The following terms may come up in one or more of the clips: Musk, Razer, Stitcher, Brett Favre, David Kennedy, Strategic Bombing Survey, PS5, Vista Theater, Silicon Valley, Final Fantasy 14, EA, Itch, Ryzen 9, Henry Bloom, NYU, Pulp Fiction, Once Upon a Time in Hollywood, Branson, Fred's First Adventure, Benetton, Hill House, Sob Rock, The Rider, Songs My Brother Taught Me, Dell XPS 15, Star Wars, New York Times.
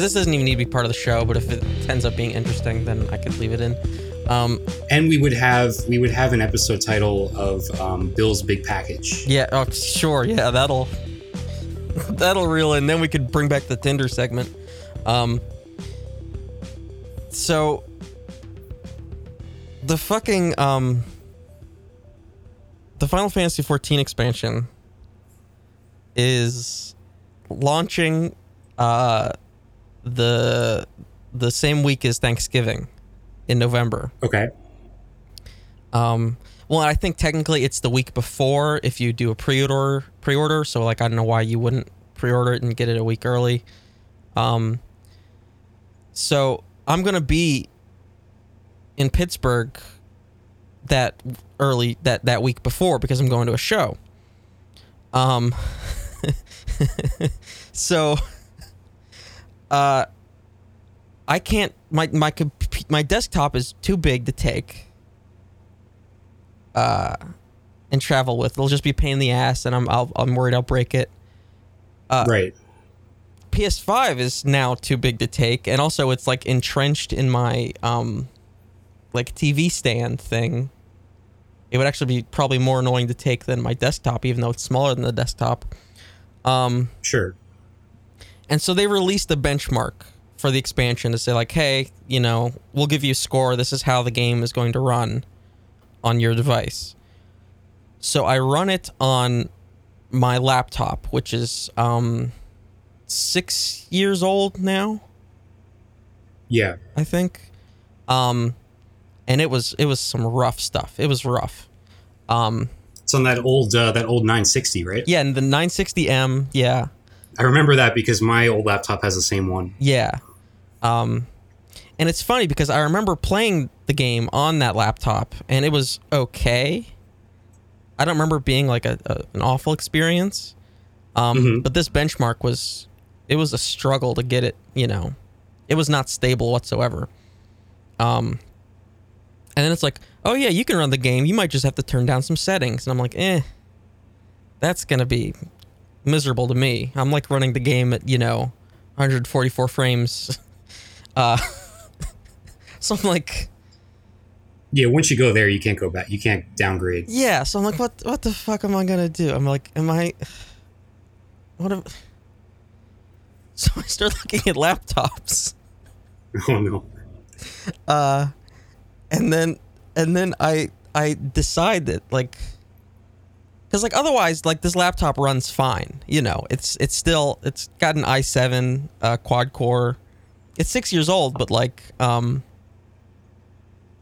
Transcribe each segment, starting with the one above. This doesn't even need to be part of the show, but if it ends up being interesting, then I could leave it in. And we would have an episode title of Bill's Big Package. Yeah. Oh, sure. Yeah. That'll reel in. Then we could bring back the Tinder segment. So the fucking the Final Fantasy 14 expansion is launching the same week as Thanksgiving in November. Okay. Well, I think technically it's the week before if you do a pre-order. So like, I don't know why you wouldn't pre-order it and get it a week early. So I'm going to be in Pittsburgh that week before because I'm going to a show. So I can't, my desktop is too big to take and travel with. It'll just be a pain in the ass, and I'm worried I'll break it. Right. PS5 is now too big to take, and also it's like entrenched in my like TV stand thing. It would actually be probably more annoying to take than my desktop, even though it's smaller than the desktop. Sure. And so they released a benchmark for the expansion to say like, hey, you know, we'll give you a score. This is how the game is going to run on your device. So I run it on my laptop, which is 6 years old now. Yeah, I think. And it was some rough stuff. It was rough. It's on that old 960, right? Yeah, and the 960M. Yeah. I remember that because my old laptop has the same one. Yeah. And it's funny because I remember playing the game on that laptop and it was okay. I don't remember being like an awful experience. But this benchmark was a struggle to get it, you know. It was not stable whatsoever. And then it's like, oh yeah, you can run the game. You might just have to turn down some settings. And I'm like, that's going to be miserable to me. I'm like running the game at, you know, 144 frames. So I'm like, yeah, once you go there, you can't go back. You can't downgrade. Yeah. So I'm like, what the fuck am I going to do? I'm like, So I start looking at laptops. Oh no. And then I decide that like, because like otherwise like this laptop runs fine, you know. It's got an i7 quad core. It's 6 years old, but like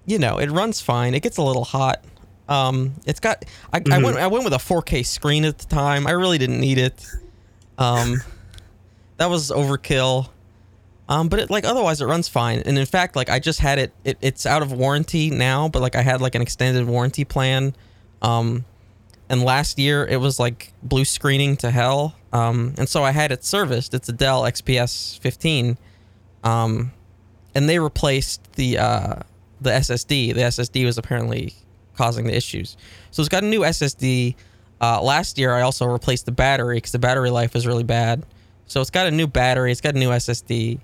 you know, it runs fine. It gets a little hot. It's got I went with a 4K screen at the time. I really didn't need it. That was overkill. But it, like otherwise it runs fine. And in fact, like I just had it's out of warranty now, but like I had like an extended warranty plan. And last year, it was like blue screening to hell. And so I had it serviced. It's a Dell XPS 15. And they replaced the SSD. The SSD was apparently causing the issues. So it's got a new SSD. Last year, I also replaced the battery because the battery life was really bad. So it's got a new battery. It's got a new SSD.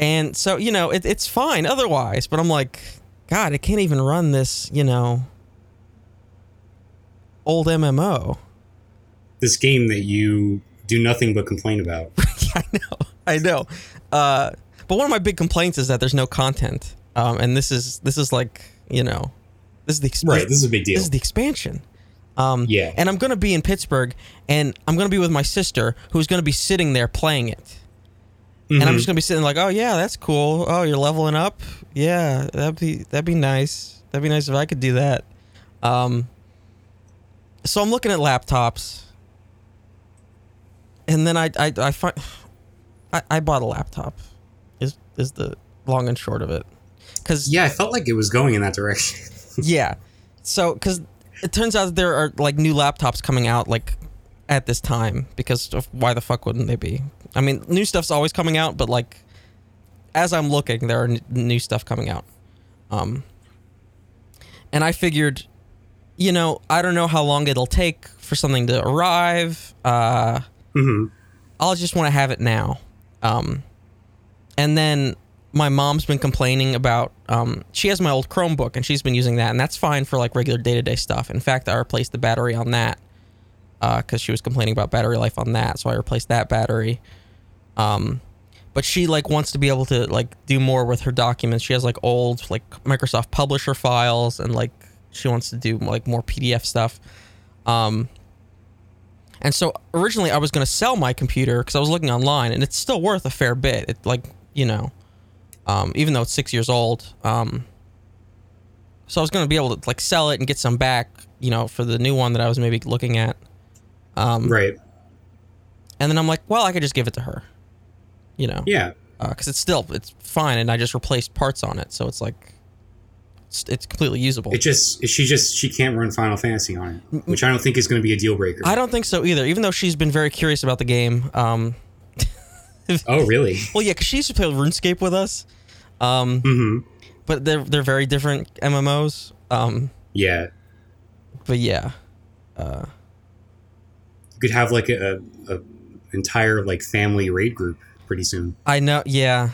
And so, you know, it's fine otherwise. But I'm like, God, I can't even run this, you know, old MMO, this game that you do nothing but complain about. I know but one of my big complaints is that there's no content, and this is like, you know, this is the expansion. Right, this is a big deal. This is the expansion. Yeah, and I'm gonna be in Pittsburgh and I'm gonna be with my sister who's gonna be sitting there playing it. And I'm just gonna be sitting like, oh yeah, that's cool. Oh, you're leveling up. Yeah, that'd be nice. That'd be nice if I could do that. So I'm looking at laptops, and then I bought a laptop. Is the long and short of it? Because yeah, I felt like it was going in that direction. Yeah, so because it turns out that there are like new laptops coming out like at this time, because of why the fuck wouldn't they be? I mean, new stuff's always coming out, but like as I'm looking, there are new stuff coming out. And I figured, you know, I don't know how long it'll take for something to arrive. I'll just want to have it now. And then my mom's been complaining about, she has my old Chromebook and she's been using that, and that's fine for like regular day-to-day stuff. In fact, I replaced the battery on that because she was complaining about battery life on that, so I replaced that battery. But she like wants to be able to like do more with her documents. She has like old like Microsoft Publisher files, and like she wants to do like more PDF stuff. And so originally I was going to sell my computer because I was looking online, and it's still worth a fair bit. It like, you know, even though it's 6 years old. So I was going to be able to like sell it and get some back, you know, for the new one that I was maybe looking at. Right. And then I'm like, well, I could just give it to her, you know? Yeah. Because it's fine, and I just replaced parts on it, so it's like it's completely usable. She can't run Final Fantasy on it, which I don't think is going to be a deal breaker. I don't think so either, even though she's been very curious about the game. Oh, really? Well, yeah, because she used to play RuneScape with us. Mm-hmm. But they're very different MMOs. Yeah. But yeah. You could have like a entire like family raid group pretty soon. I know. Yeah.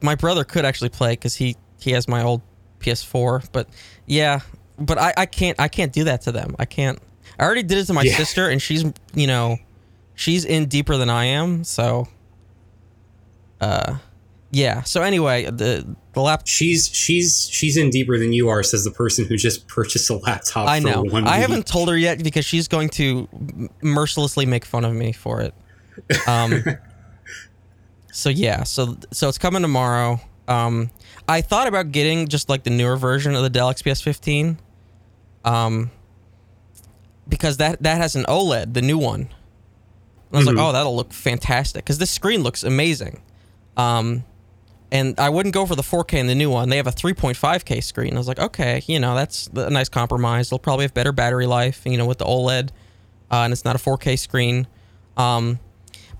My brother could actually play because he has my old PS4, but I can't do that to them. I can't. I already did it to my sister, and she's, you know, she's in deeper than I am. So, yeah. So anyway, the laptop. She's in deeper than you are, says the person who just purchased a laptop. I know. For 1 week. I haven't told her yet because she's going to mercilessly make fun of me for it. So yeah, so it's coming tomorrow. I thought about getting just like the newer version of the Dell XPS 15, because that has an OLED, the new one. And I was like, oh, that'll look fantastic because this screen looks amazing. And I wouldn't go for the 4K in the new one. They have a 3.5K screen. I was like, okay, you know, that's a nice compromise. They'll probably have better battery life, you know, with the OLED, and it's not a 4K screen, but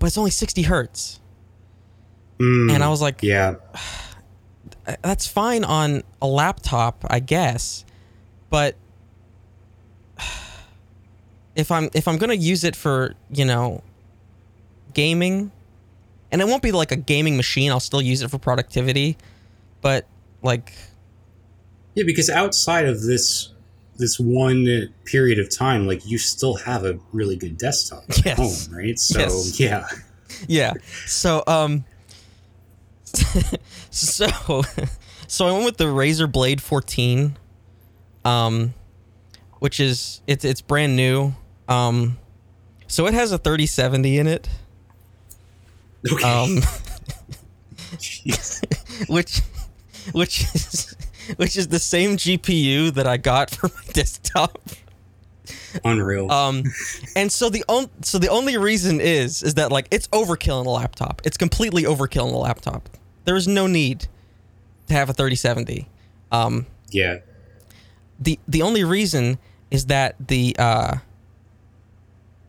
it's only 60 hertz. And I was like, yeah, that's fine on a laptop, I guess. But if I'm going to use it for, you know, gaming, and it won't be like a gaming machine, I'll still use it for productivity. But like. Yeah, because outside of this one period of time, like you still have a really good desktop at home, right? So, yeah. Yeah. So, so I went with the Razor Blade 14, which is it's brand new. So it has a 3070 in it. Okay. which is the same GPU that I got for my desktop. Unreal. And so the only reason is that like it's overkill on a laptop. It's completely overkill on a laptop. There is no need to have a 3070. Yeah. The only reason is that the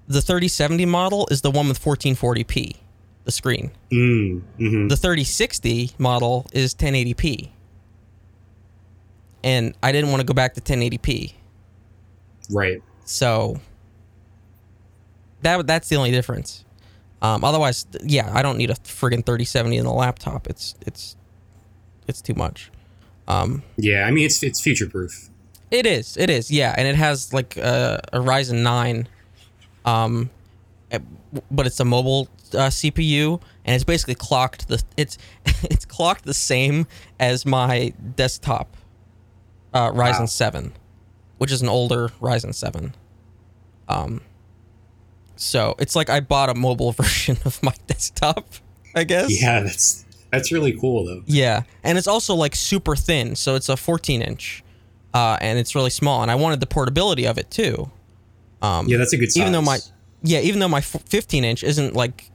3070 model is the one with 1440p, the screen. The 3060 model is 1080p. And I didn't want to go back to 1080p. Right. So that's the only difference. Otherwise, yeah, I don't need a friggin' 3070 in the laptop. It's too much. Yeah, I mean it's future proof. It is, yeah, and it has like a Ryzen 9, but it's a mobile CPU, and it's basically clocked it's clocked the same as my desktop Ryzen 7, which is an older Ryzen 7. So it's like I bought a mobile version of my desktop, I guess. Yeah, that's really cool though. Yeah, and it's also like super thin, so it's a 14-inch, and it's really small. And I wanted the portability of it too. Yeah, that's a good size. Even though my 15-inch isn't like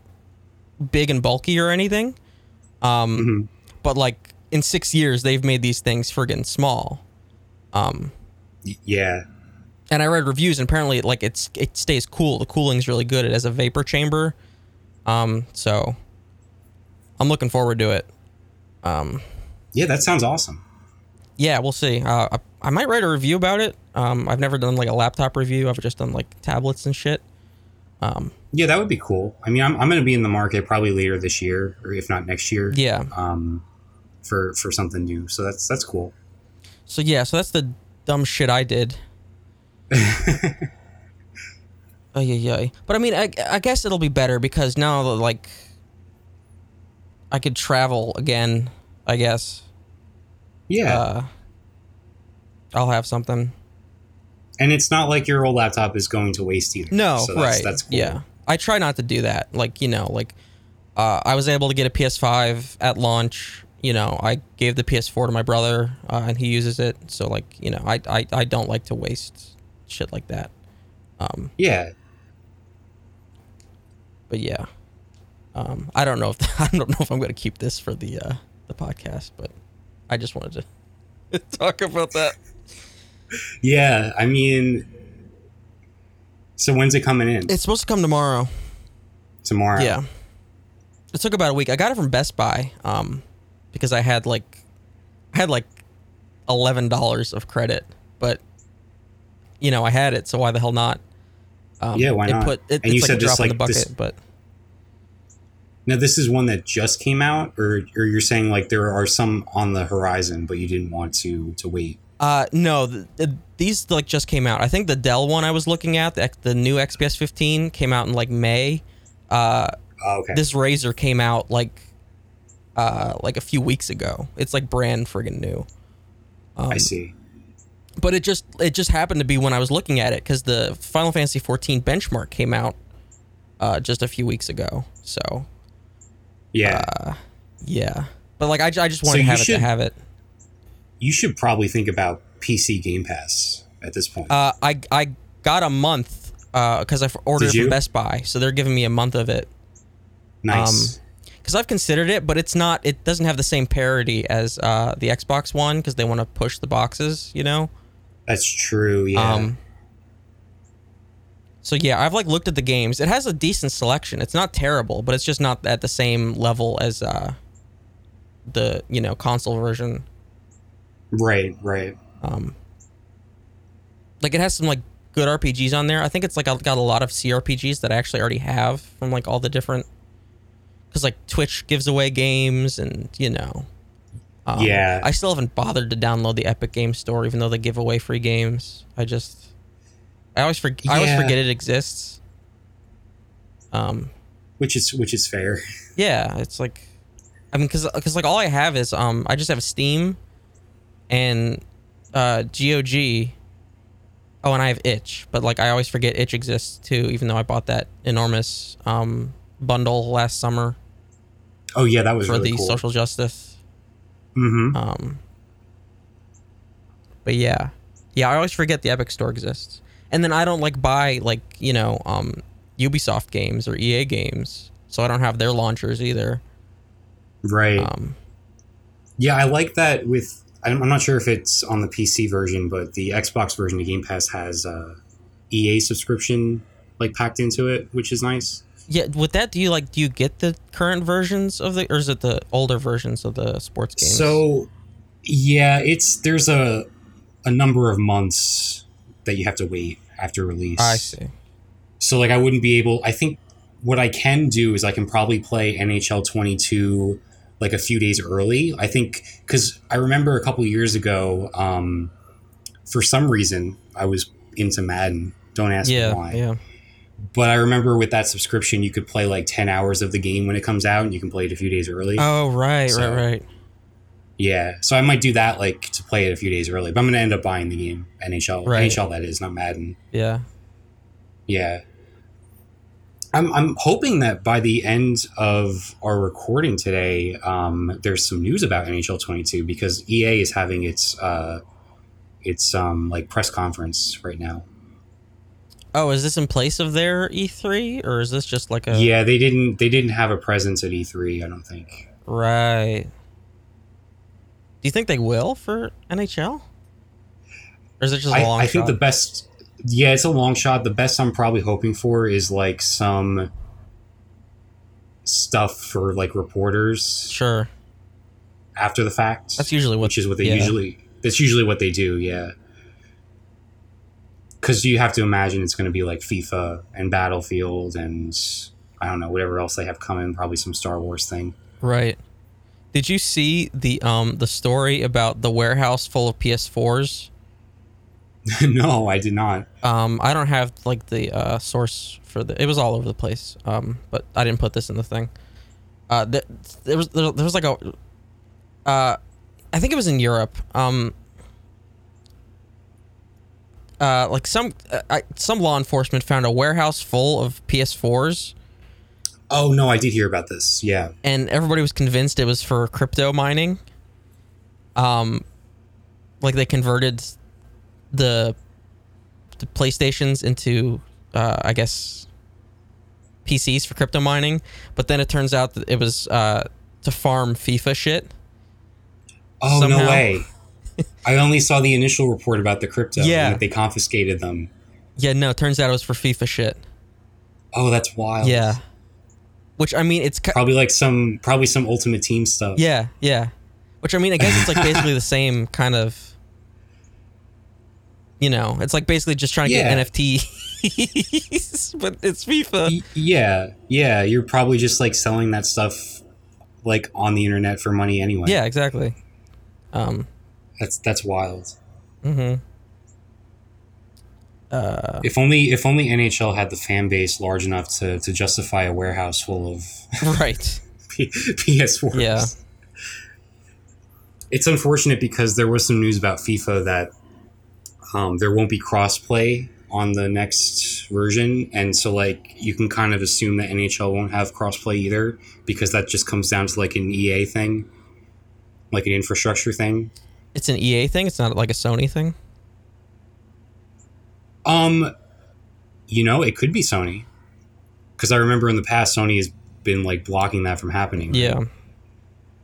big and bulky or anything, but like in 6 years they've made these things friggin' small. Yeah. And I read reviews, and apparently, like it stays cool. The cooling's really good. It has a vapor chamber, so I'm looking forward to it. Yeah, that sounds awesome. Yeah, we'll see. I might write a review about it. I've never done like a laptop review. I've just done like tablets and shit. Yeah, that would be cool. I mean, I'm going to be in the market probably later this year, or if not next year. Yeah. For something new. So that's cool. So yeah, so that's the dumb shit I did. But I mean, I guess it'll be better because now, like, I could travel again, I guess. Yeah. I'll have something. And it's not like your old laptop is going to waste either. No, so that's cool. Yeah. I try not to do that. Like, you know, like, I was able to get a PS5 at launch. You know, I gave the PS4 to my brother, and he uses it. So, like, you know, I don't like to waste shit like that. Yeah. But yeah. I don't know if I'm going to keep this for the podcast, but I just wanted to talk about that. Yeah, I mean, so when's it coming in? It's supposed to come tomorrow. Tomorrow? Yeah. It took about a week. I got it from Best Buy, because I had like $11 of credit, but you know, I had it, so why the hell not? Yeah, why not? It's like a drop in the bucket, but. Now, this is one that just came out, or you're saying, like, there are some on the horizon, but you didn't want to wait? No, these, like, just came out. I think the Dell one I was looking at, the new XPS 15, came out in, like, May. Okay. This Razer came out, like a few weeks ago. It's, like, brand friggin' new. I see. But it just happened to be when I was looking at it, because the Final Fantasy 14 benchmark came out just a few weeks ago, so... Yeah. Yeah. But, like, I just want to have it. You should probably think about PC Game Pass at this point. I got a month because I ordered it from Best Buy, so they're giving me a month of it. Nice. Because I've considered it, but it doesn't have the same parity as the Xbox One because they want to push the boxes, you know? That's true, yeah. So yeah, I've like looked at the games. It has a decent selection. It's not terrible, but it's just not at the same level as the, you know, console version. Right. Like it has some like good RPGs on there. I think it's like I've got a lot of CRPGs that I actually already have from like all the different, because like Twitch gives away games and you know. Yeah. I still haven't bothered to download the Epic Games Store, even though they give away free games. I always forget it exists. Which is fair. Yeah, it's like, I mean, because like all I have is I just have Steam, and GOG. Oh, and I have Itch, but like I always forget Itch exists too, even though I bought that enormous bundle last summer. Oh yeah, that was really cool. For the social justice. Mm-hmm. But yeah, I always forget the Epic Store exists. And then I don't like buy like, you know, Ubisoft games or EA games, so I don't have their launchers either. Right. Yeah, I like that with. I'm not sure if it's on the PC version, but the Xbox version of Game Pass has EA subscription like packed into it, which is nice. Yeah. With that, do you get the current versions of or is it the older versions of the sports games? So, yeah, there's a number of months that you have to wait after release. I see. So like I wouldn't be able, I think what I can do is I can probably play NHL 22 like a few days early. I think because I remember a couple years ago, for some reason I was into Madden. Don't ask me why. Yeah. But I remember with that subscription, you could play like 10 hours of the game when it comes out and you can play it a few days early. Oh, right, so, right. Yeah, so I might do that, like, to play it a few days early. But I'm going to end up buying the game, NHL. Right. NHL, that is, not Madden. Yeah. Yeah. I'm hoping that by the end of our recording today, there's some news about NHL 22, because EA is having its press conference right now. Oh, is this in place of their E3, or is this just like a... Yeah, they didn't have a presence at E3, I don't think. Right. Do you think they will for NHL? Or is it just a long shot? I think the best... Yeah, it's a long shot. The best I'm probably hoping for is, like, some stuff for, like, reporters. Sure. After the fact. That's usually what they do, yeah. because you have to imagine it's going to be like FIFA and Battlefield and I don't know, whatever else they have coming, probably some Star Wars thing. Right. Did you see the story about the warehouse full of PS4s? No, I did not. I don't have like the source for the. It was all over the place. But I didn't put this in the thing. There was like a. I think it was in Europe. Like some law enforcement found a warehouse full of PS4s. Oh no, I did hear about this. Yeah. And everybody was convinced it was for crypto mining. Like they converted the PlayStations into I guess PCs for crypto mining, but then it turns out that it was to farm FIFA shit. Oh, somehow. No way. I only saw the initial report about the crypto and that they confiscated them. Yeah, no, turns out it was for FIFA shit. Oh, that's wild. Yeah. Which I mean, it's probably like some Ultimate Team stuff. Yeah, yeah. Which I mean, I guess it's like basically the same kind of, you know, it's like basically just trying to get NFTs, but it's FIFA. Yeah. You're probably just like selling that stuff like on the internet for money anyway. Yeah, exactly. That's wild. Mm-hmm. If only NHL had the fan base large enough to justify a warehouse full of right PS4s. Yeah. It's unfortunate because there was some news about FIFA that. There won't be crossplay on the next version, and so like you can kind of assume that NHL won't have crossplay either because that just comes down to like an EA thing, like an infrastructure thing. It's an EA thing. It's not like a Sony thing. You know, it could be Sony because I remember in the past Sony has been like blocking that from happening. Right? Yeah.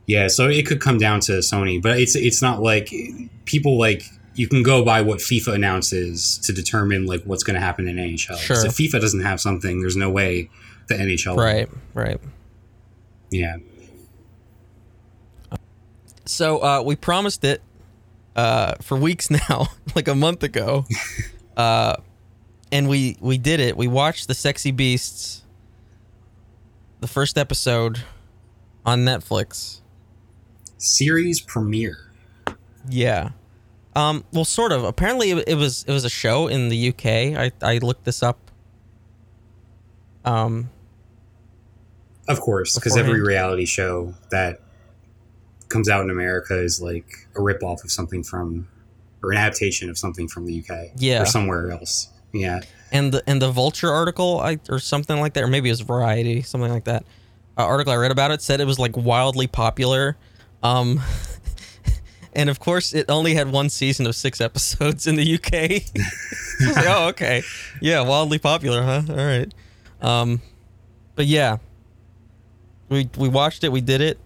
Yeah. So it could come down to Sony, but it's not like people like. You can go by what FIFA announces to determine like what's going to happen in NHL. Sure. So if FIFA doesn't have something, there's no way the NHL. Right, right. Yeah. So we promised it for weeks now, like a month ago, and we did it. We watched The Sexy Beasts, the first episode on Netflix. Series premiere. Yeah. Well, sort of. Apparently, it was a show in the UK. I looked this up. Of course, because every reality show that comes out in America is like a ripoff of something from, or an adaptation of something from the UK, or somewhere else. Yeah, and the Vulture article or something like that, or maybe it was Variety, something like that. Article I read about it said it was like wildly popular. And of course, it only had one season of 6 episodes in the UK. I was like, oh, okay. Yeah, wildly popular, huh? All right. But yeah, we watched it. We did it.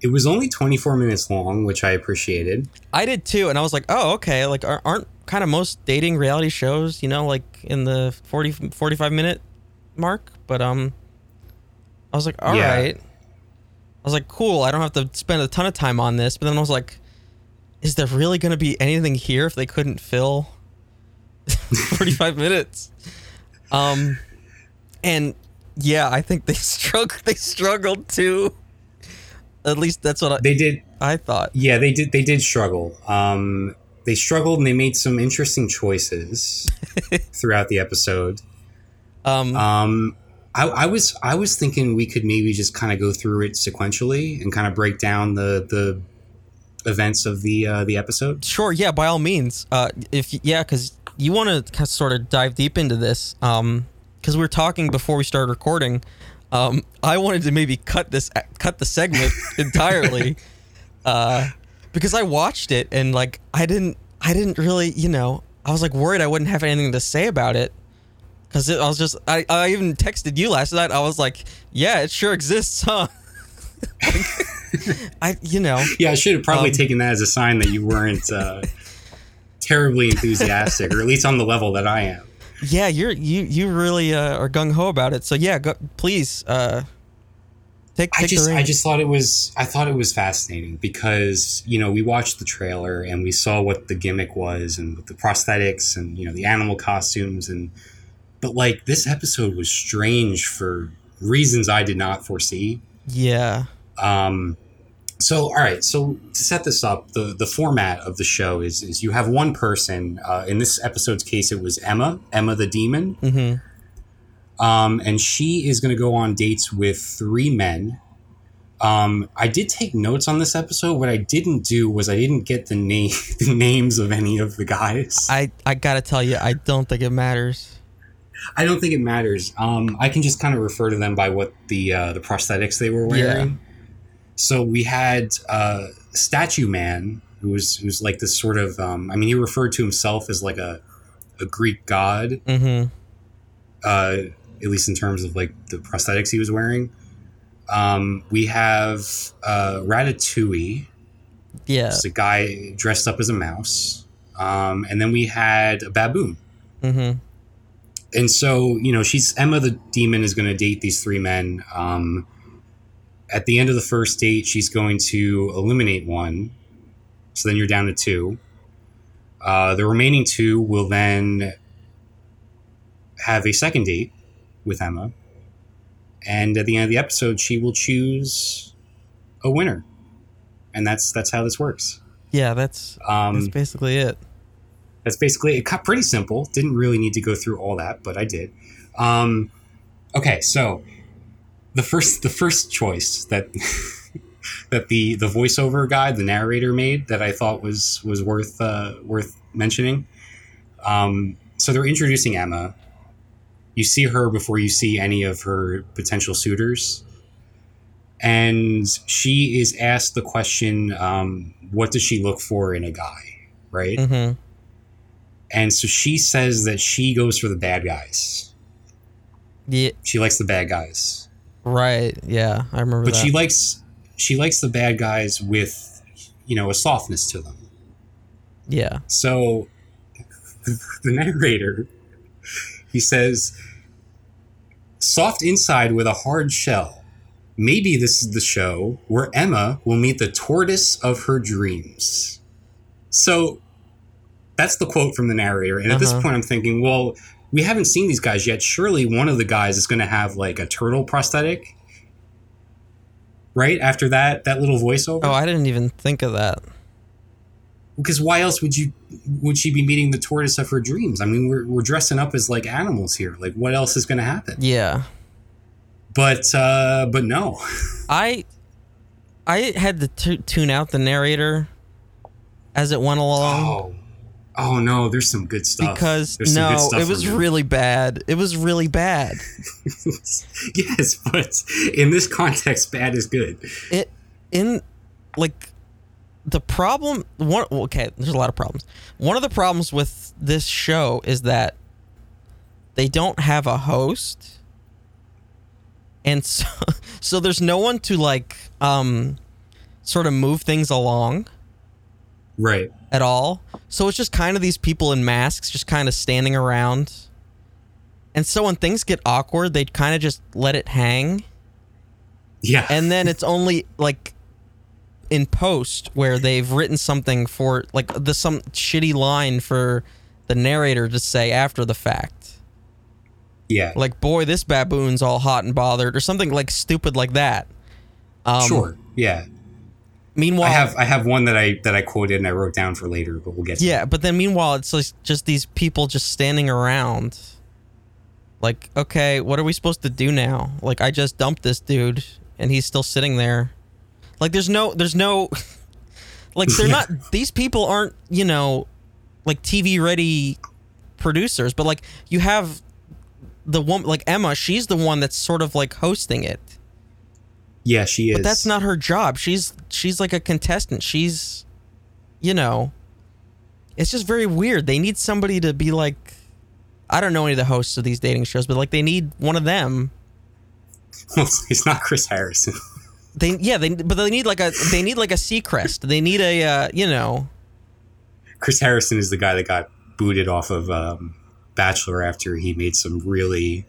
It was only 24 minutes long, which I appreciated. I did too. And I was like, oh, okay. Like, aren't kind of most dating reality shows, you know, like in the 40, 45 minute mark? But I was like, all right. I was like, cool, I don't have to spend a ton of time on this. But then I was like, is there really going to be anything here if they couldn't fill 45 minutes? And yeah, I think they struggled too. At least that's what I thought. Yeah, they did struggle. They struggled and they made some interesting choices throughout the episode. I was thinking we could maybe just kind of go through it sequentially and kind of break down the events of the episode. Sure, yeah, by all means. Because you want to sort of dive deep into this, because we were talking before we started recording. I wanted to maybe cut the segment entirely, because I watched it and like I didn't really, you know, I was like worried I wouldn't have anything to say about it. Because I was just, I even texted you last night. I was like, yeah, it sure exists, huh? Yeah, I should have probably taken that as a sign that you weren't terribly enthusiastic, or at least on the level that I am. Yeah, you really are gung-ho about it. So yeah, please I thought it was fascinating because, you know, we watched the trailer and we saw what the gimmick was and with the prosthetics and, you know, the animal costumes and, but like this episode was strange for reasons I did not foresee. Yeah. So, all right. So to set this up, the format of the show is you have one person, in this episode's case, it was Emma the demon. Mm-hmm. And she is going to go on dates with three men. I did take notes on this episode. What I didn't do was I didn't get the names of any of the guys. I got to tell you, I don't think it matters. I can just kind of refer to them by what the prosthetics they were wearing. Yeah. So we had Statue Man, who's like this sort of, I mean, he referred to himself as like a Greek god. Mm-hmm. At least in terms of like the prosthetics he was wearing. We have Ratatouille. Yeah. It's a guy dressed up as a mouse. And then we had a baboon. Mm-hmm. And so, you know, Emma the demon is going to date these three men. At the end of the first date, she's going to eliminate one. So then you're down to two. The remaining two will then have a second date with Emma. And at the end of the episode, she will choose a winner. And that's how this works. Yeah, that's basically it. That's basically it. Got pretty simple. Didn't really need to go through all that, but I did. Okay, so the first choice that that the voiceover guy, the narrator made that I thought was worth mentioning. So they're introducing Emma. You see her before you see any of her potential suitors. And she is asked the question, what does she look for in a guy, right? Mm-hmm. And so she says that she goes for the bad guys. Yeah. She likes the bad guys. Right, yeah, I remember that. But she likes the bad guys with, you know, a softness to them. Yeah. So the narrator... He says, soft inside with a hard shell. Maybe this is the show where Emma will meet the tortoise of her dreams. So that's the quote from the narrator. And at this point, I'm thinking, well, we haven't seen these guys yet. Surely one of the guys is going to have like a turtle prosthetic. Right? After that little voiceover. Oh, I didn't even think of that. Because why else would she be meeting the tortoise of her dreams? I mean, we're dressing up as like animals here. Like, what else is going to happen? Yeah, but no. I had to tune out the narrator as it went along. Oh no, there's some good stuff. Because it was really bad. It was really bad. Yes, but in this context, bad is good. The problem, there's a lot of problems. One of the problems with this show is that they don't have a host. And so there's no one to like sort of move things along. Right. At all. So it's just kind of these people in masks just kind of standing around. And so when things get awkward, they kind of just let it hang. Yeah. And then it's only like... in post where they've written something for like some shitty line for the narrator to say after the fact. Yeah. Like, boy, this baboon's all hot and bothered or something like stupid like that. Sure. Yeah. Meanwhile, I have one that I quoted and I wrote down for later, but we'll get to it. Yeah. But then meanwhile, it's like just these people just standing around like, okay, what are we supposed to do now? Like, I just dumped this dude and he's still sitting there. Like, there's no, like, they're not, these people aren't, you know, like, TV-ready producers, but, like, you have the woman, like, Emma, she's the one that's sort of, like, hosting it. Yeah, she is. But that's not her job. She's like, a contestant. She's, you know, it's just very weird. They need somebody to be, like, I don't know any of the hosts of these dating shows, but, like, they need one of them. It's not Chris Harrison. They need like a Seacrest. They need a you know. Chris Harrison is the guy that got booted off of Bachelor after he made some really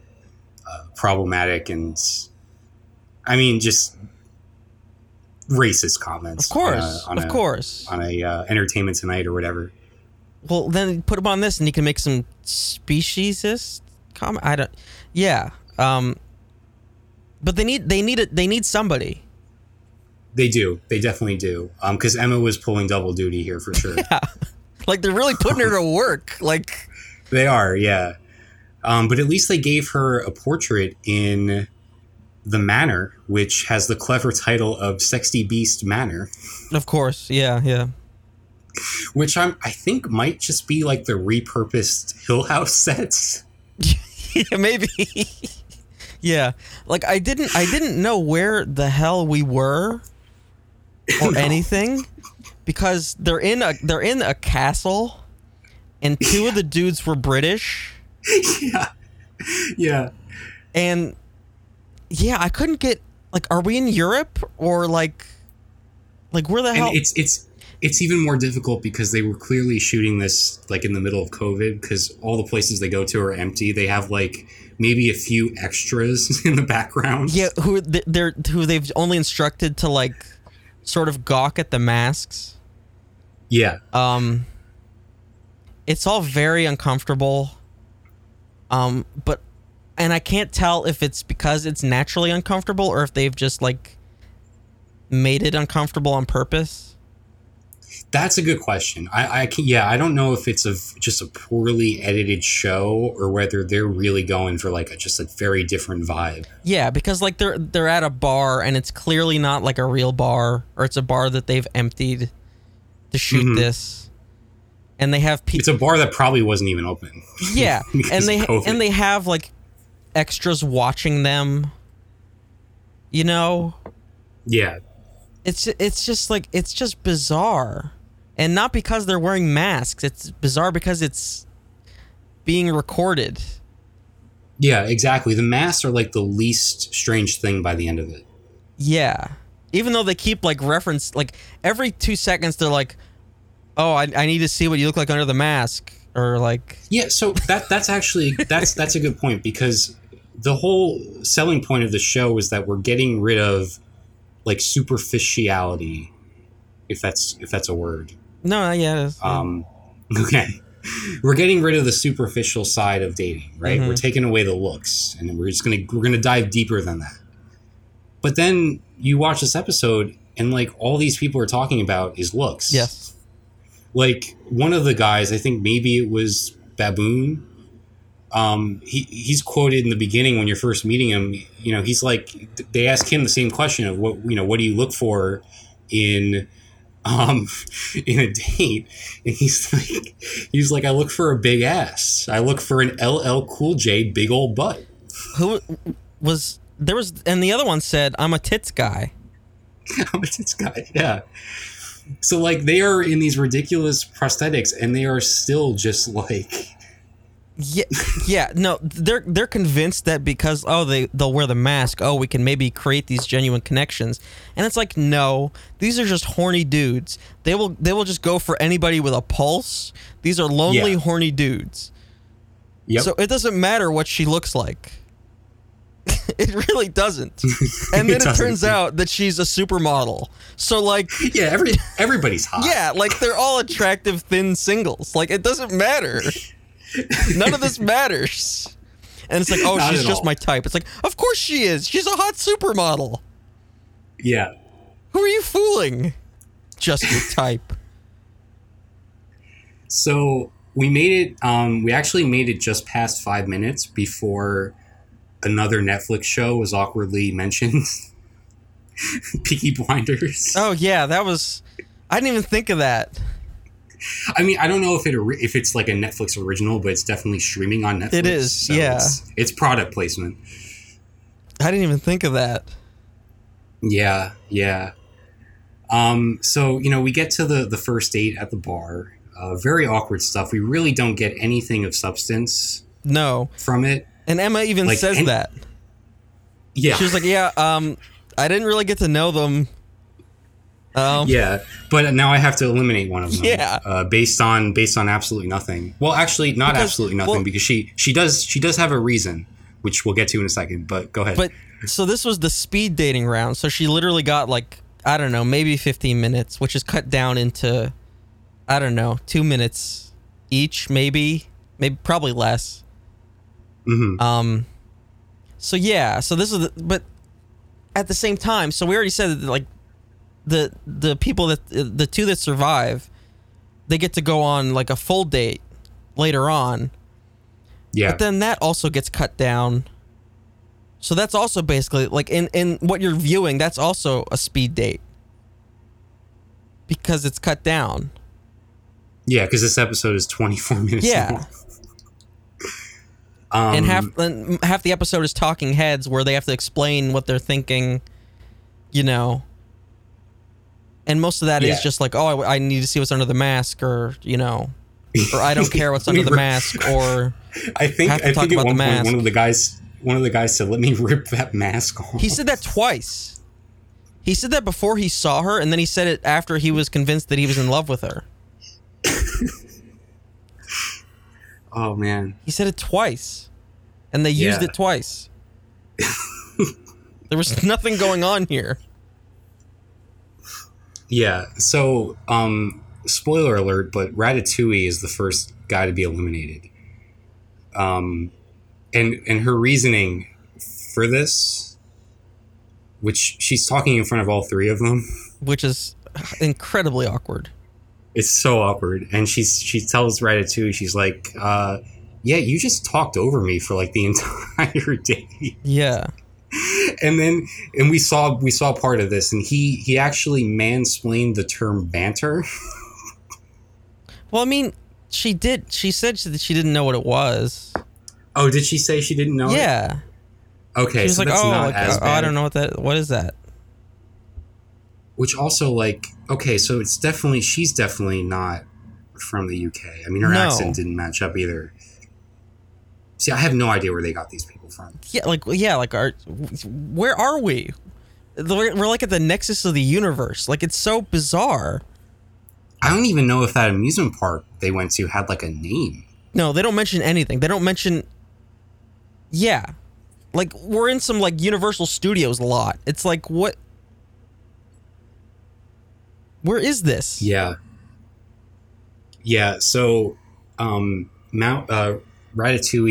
problematic and I mean, just racist comments. Of course, on Entertainment Tonight or whatever. Well, then put him on this, and he can make some speciesist comment. I don't. Yeah, but they need somebody. They do. They definitely do. Because Emma was pulling double duty here for sure. Yeah. Like, they're really putting her to work. Like, they are. Yeah. But at least they gave her a portrait in The Manor, which has the clever title of Sexy Beast Manor. Of course. Yeah. Yeah. Which I think might just be like the repurposed Hill House sets. Yeah, maybe. Yeah. Like, I didn't know where the hell we were. Or no. Anything, because they're in a castle, and two of the dudes were British. Yeah, yeah, and yeah, I couldn't get, like, are we in Europe or like where the hell? And it's even more difficult because they were clearly shooting this like in the middle of COVID, because all the places they go to are empty. They have like maybe a few extras in the background. Yeah, who they've only instructed to like. Sort of gawk at the masks. Yeah. It's all very uncomfortable. But I can't tell if it's because it's naturally uncomfortable or if they've just like made it uncomfortable on purpose. That's a good question. I don't know if it's just a poorly edited show or whether they're really going for like a very different vibe. Yeah, because like they're at a bar and it's clearly not like a real bar, or it's a bar that they've emptied to shoot this, and they have people. It's a bar that probably wasn't even open. Yeah, and they have like extras watching them. You know. Yeah. It's just like, it's just bizarre, and not because they're wearing masks. It's bizarre because it's being recorded. Yeah, exactly. The masks are like the least strange thing by the end of it. Yeah. Even though they keep like reference, like every 2 seconds, they're like, oh, I need to see what you look like under the mask, or like. Yeah. So that's actually a good point, because the whole selling point of the show is that we're getting rid of like superficiality, if that's a word. No, yeah. It is. Okay. We're getting rid of the superficial side of dating, right? Mm-hmm. We're taking away the looks, and we're gonna dive deeper than that. But then you watch this episode, and like all these people are talking about is looks. Yes. Like one of the guys, I think maybe it was Baboon. He's quoted in the beginning when you're first meeting him, you know, he's like, they ask him the same question of what do you look for in a date? And he's like, I look for a big ass. I look for an LL Cool J big old butt. And the other one said, I'm a tits guy. I'm a tits guy. Yeah. So like they are in these ridiculous prosthetics, and they are still just like. Yeah, no, they're convinced that because they'll wear the mask, we can maybe create these genuine connections. And it's like, no, these are just horny dudes. They will just go for anybody with a pulse. These are lonely, horny dudes. Yep. So it doesn't matter what she looks like. It really doesn't. And then it turns out that she's a supermodel. So like, yeah, everybody's hot. Yeah, like they're all attractive thin singles. Like it doesn't matter. None of this matters. And it's like, she's just my type. It's like, of course she is. She's a hot supermodel. Yeah. Who are you fooling? Just your type. So we made it. We actually made it just past 5 minutes before another Netflix show was awkwardly mentioned. Peaky Blinders. Oh, yeah. I didn't even think of that. I mean, I don't know if it's like a Netflix original, but it's definitely streaming on Netflix. It is, so yeah. It's product placement. I didn't even think of that. Yeah, yeah. So, you know, we get to the first date at the bar. Very awkward stuff. We really don't get anything of substance. No. From it. And Emma even says that. Yeah. She was like, I didn't really get to know them. Yeah, but now I have to eliminate one of them. Yeah, based on absolutely nothing. Well, actually, not absolutely nothing, because she does have a reason. which we'll get to in a second, but go ahead. But so this was the speed dating round. So she literally got like, I don't know, maybe 15 minutes, which is cut down into, I don't know, 2 minutes each, maybe probably less. Mm-hmm. So yeah, so this is, but at the same time, so we already said that like the people that, the two that survive, they get to go on like a full date later on. Yeah. But then that also gets cut down. So that's also basically like in what you're viewing, that's also a speed date because it's cut down. Yeah, because this episode is 24 minutes. Yeah. Long. And half the episode is talking heads where they have to explain what they're thinking, you know. And most of that is just like, oh, I need to see what's under the mask, or, you know, or I don't care what's under the mask, or I think at one point one of the guys said, "Let me rip that mask off." He said that twice. He said that before he saw her, and then he said it after he was convinced that he was in love with her. Oh man. He said it twice. And they used it twice. There was nothing going on here. Yeah. So, spoiler alert, but Ratatouille is the first guy to be eliminated. And her reasoning for this, which she's talking in front of all three of them, which is incredibly awkward. It's so awkward. And she tells Ratatouille, she's like, yeah, you just talked over me for like the entire day. Yeah. And then, and we saw part of this, and he actually mansplained the term banter. Well, I mean, she did. She said that she didn't know what it was. Oh, did she say she didn't know? Yeah. It? Okay. She was so like, that's I don't know what is that? Which also, like, okay, so it's definitely, she's definitely not from the UK. I mean, her accent didn't match up either. See, I have no idea where they got these people from. Yeah, like, where are we? We're like at the nexus of the universe. Like, it's so bizarre. I don't even know if that amusement park they went to had, like, a name. No, they don't mention anything. They don't mention... Yeah. Like, we're in some, like, Universal Studios lot. It's like, what... Where is this? Yeah. Yeah, so Ratatouille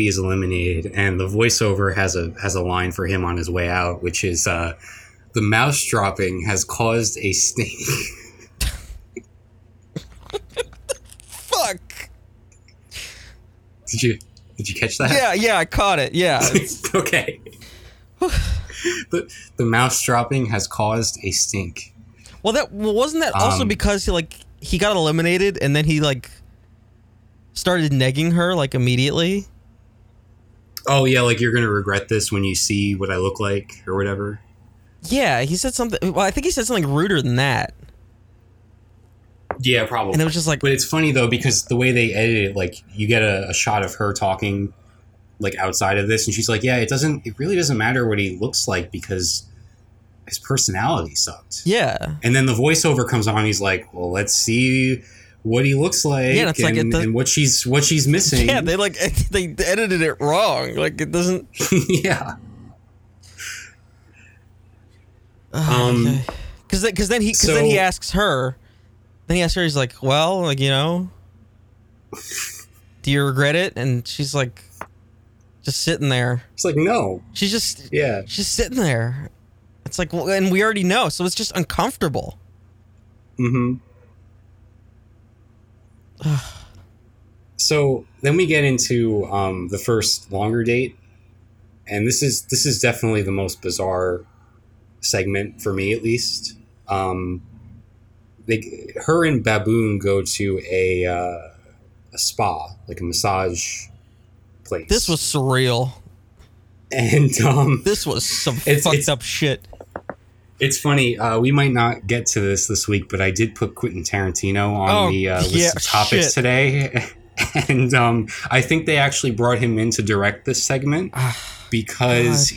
is eliminated, and the voiceover has a line for him on his way out, which is, the mouse dropping has caused a snake. Fuck! Did you catch that? Yeah, I caught it, yeah. Okay. The mouse dropping has caused a stink. Well, wasn't that also because he got eliminated and then he like started negging her like immediately? Oh yeah, like you're gonna regret this when you see what I look like or whatever. Yeah, he said something. Well, I think he said something ruder than that. Yeah, probably. And it was just like, but it's funny though because the way they edit it, like you get a shot of her talking like outside of this, and she's like, yeah, it really doesn't matter what he looks like because his personality sucked. Yeah. And then the voiceover comes on. He's like, well, let's see what he looks like, yeah, it's and what she's missing. Yeah, they edited it wrong. Like it doesn't. Yeah. Because then he asks her. Then he asks her. He's like, well, like, you know, do you regret it? And she's like, just sitting there. It's like, no. She's just she's sitting there. It's like, well, and we already know, so it's just uncomfortable. Mm-hmm. So then we get into the first longer date, and this is definitely the most bizarre segment for me, at least. Her and Baboon go to a spa, like a massage place. This was surreal. And this was some fucked up shit. It's funny. We might not get to this week, but I did put Quentin Tarantino on the list of topics today. And I think they actually brought him in to direct this segment because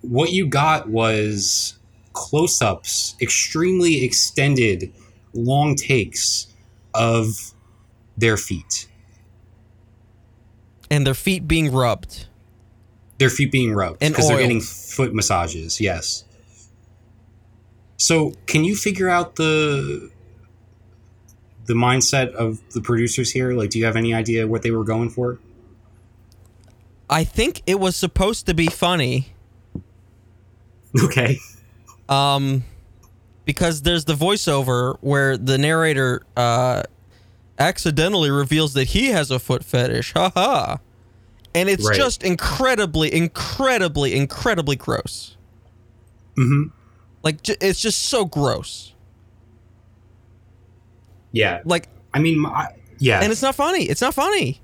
what you got was close-ups, extremely extended, long takes of their feet. And their feet being rubbed. Their feet being rubbed because they're getting foot massages. Yes. So can you figure out the mindset of the producers here? Like, do you have any idea what they were going for? I think it was supposed to be funny. Okay. Because there's the voiceover where the narrator accidentally reveals that he has a foot fetish. Ha ha. And it's right. Just incredibly gross. Mm-hmm. Like, it's just so gross. Yeah. Like, I mean, yeah. And it's not funny. It's not funny.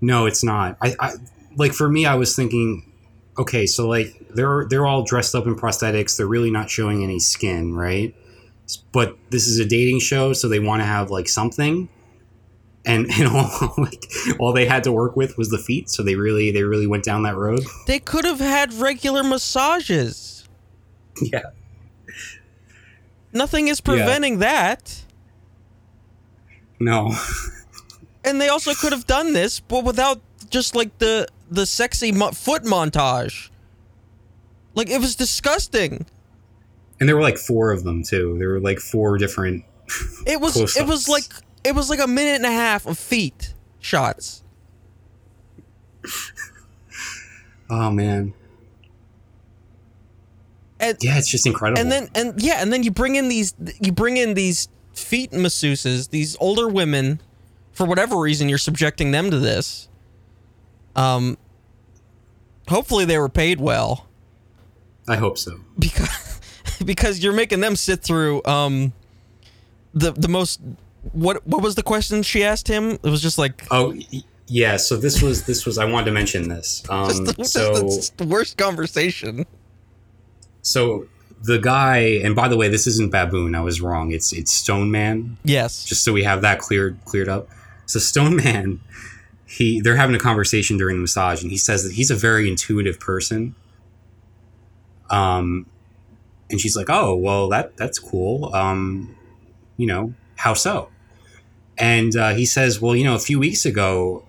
No, it's not. I like, for me, I was thinking, okay, so like they're all dressed up in prosthetics. They're really not showing any skin, right? But this is a dating show, so they want to have like something, and all they had to work with was the feet. So they really went down that road. They could have had regular massages. Yeah. Nothing is preventing that. No. And they also could have done this, but without just like the sexy foot montage. Like, it was disgusting. And there were like four of them too. There were like four different. It was like a minute and a half of feet shots. Oh man. And, yeah, it's just incredible. And then you bring in these feet masseuses, these older women. For whatever reason, you're subjecting them to this. Hopefully they were paid well. I hope so. Because you're making them sit through the most. What was the question she asked him? It was just like, oh yeah. So this was I wanted to mention this. Just the worst conversation. So the guy, and by the way, this isn't Baboon. I was wrong. It's Stone Man. Yes. Just so we have that cleared up. So Stone Man, they're having a conversation during the massage, and he says that he's a very intuitive person. And she's like, oh, well, that's cool. You know, how so? And he says, well, you know, a few weeks ago,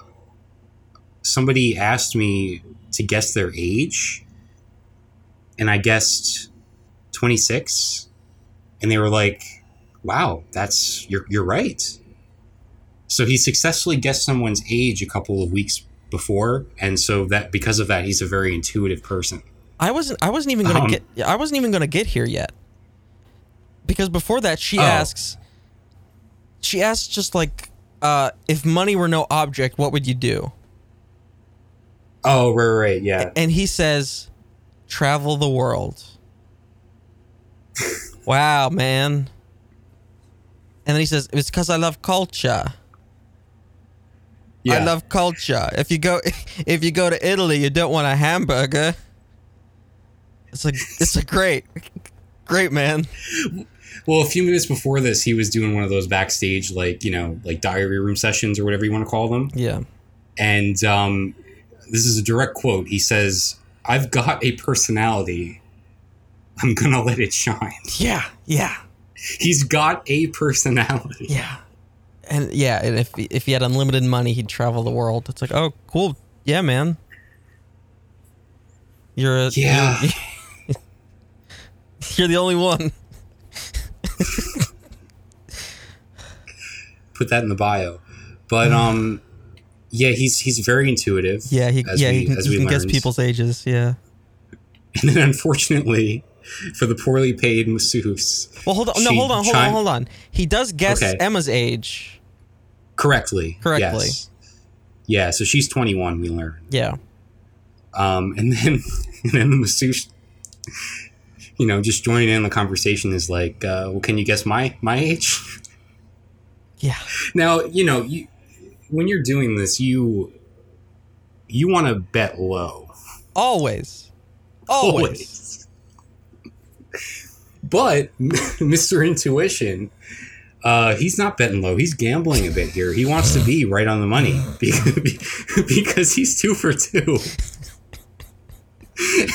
somebody asked me to guess their age, and I guessed 26, and they were like, wow, that's you're right. So he successfully guessed someone's age a couple of weeks before, and so that because of that, he's a very intuitive person. I wasn't even gonna get here yet, because before that she asks just like, if money were no object, what would you do? Oh, right, yeah. And he says, travel the world. Wow, man. And then he says, it's because I love culture. Yeah. I love culture. If you go to Italy, you don't want a hamburger. It's a great man. Well, a few minutes before this, he was doing one of those backstage, like, you know, like diary room sessions or whatever you want to call them. Yeah. And this is a direct quote. He says, I've got a personality. I'm going to let it shine. Yeah, yeah. He's got a personality. Yeah. And yeah, and if he had unlimited money, he'd travel the world. It's like, oh, cool. Yeah, man. You're the only one. Put that in the bio. But yeah, he's very intuitive. Yeah, he can guess people's ages, yeah. And then unfortunately, for the poorly paid masseuse. Well, hold on. He does guess Emma's age. Correctly. Yes. Yeah, so she's 21, we learn. Yeah. And then the masseuse, you know, just joining in the conversation is like, well, can you guess my age? Yeah. Now, you know, when you're doing this, you want to bet low. Always. But Mr. Intuition, he's not betting low. He's gambling a bit here. He wants to be right on the money because he's 2 for 2.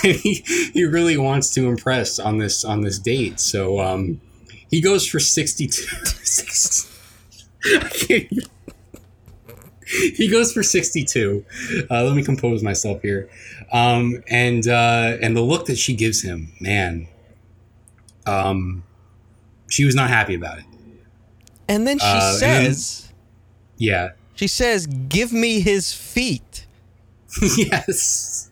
And he really wants to impress on this date. So he goes for 62. He goes for 62. Let me compose myself here. And the look that she gives him, man, she was not happy about it. And then she says, yeah, she says, give me his feet. Yes.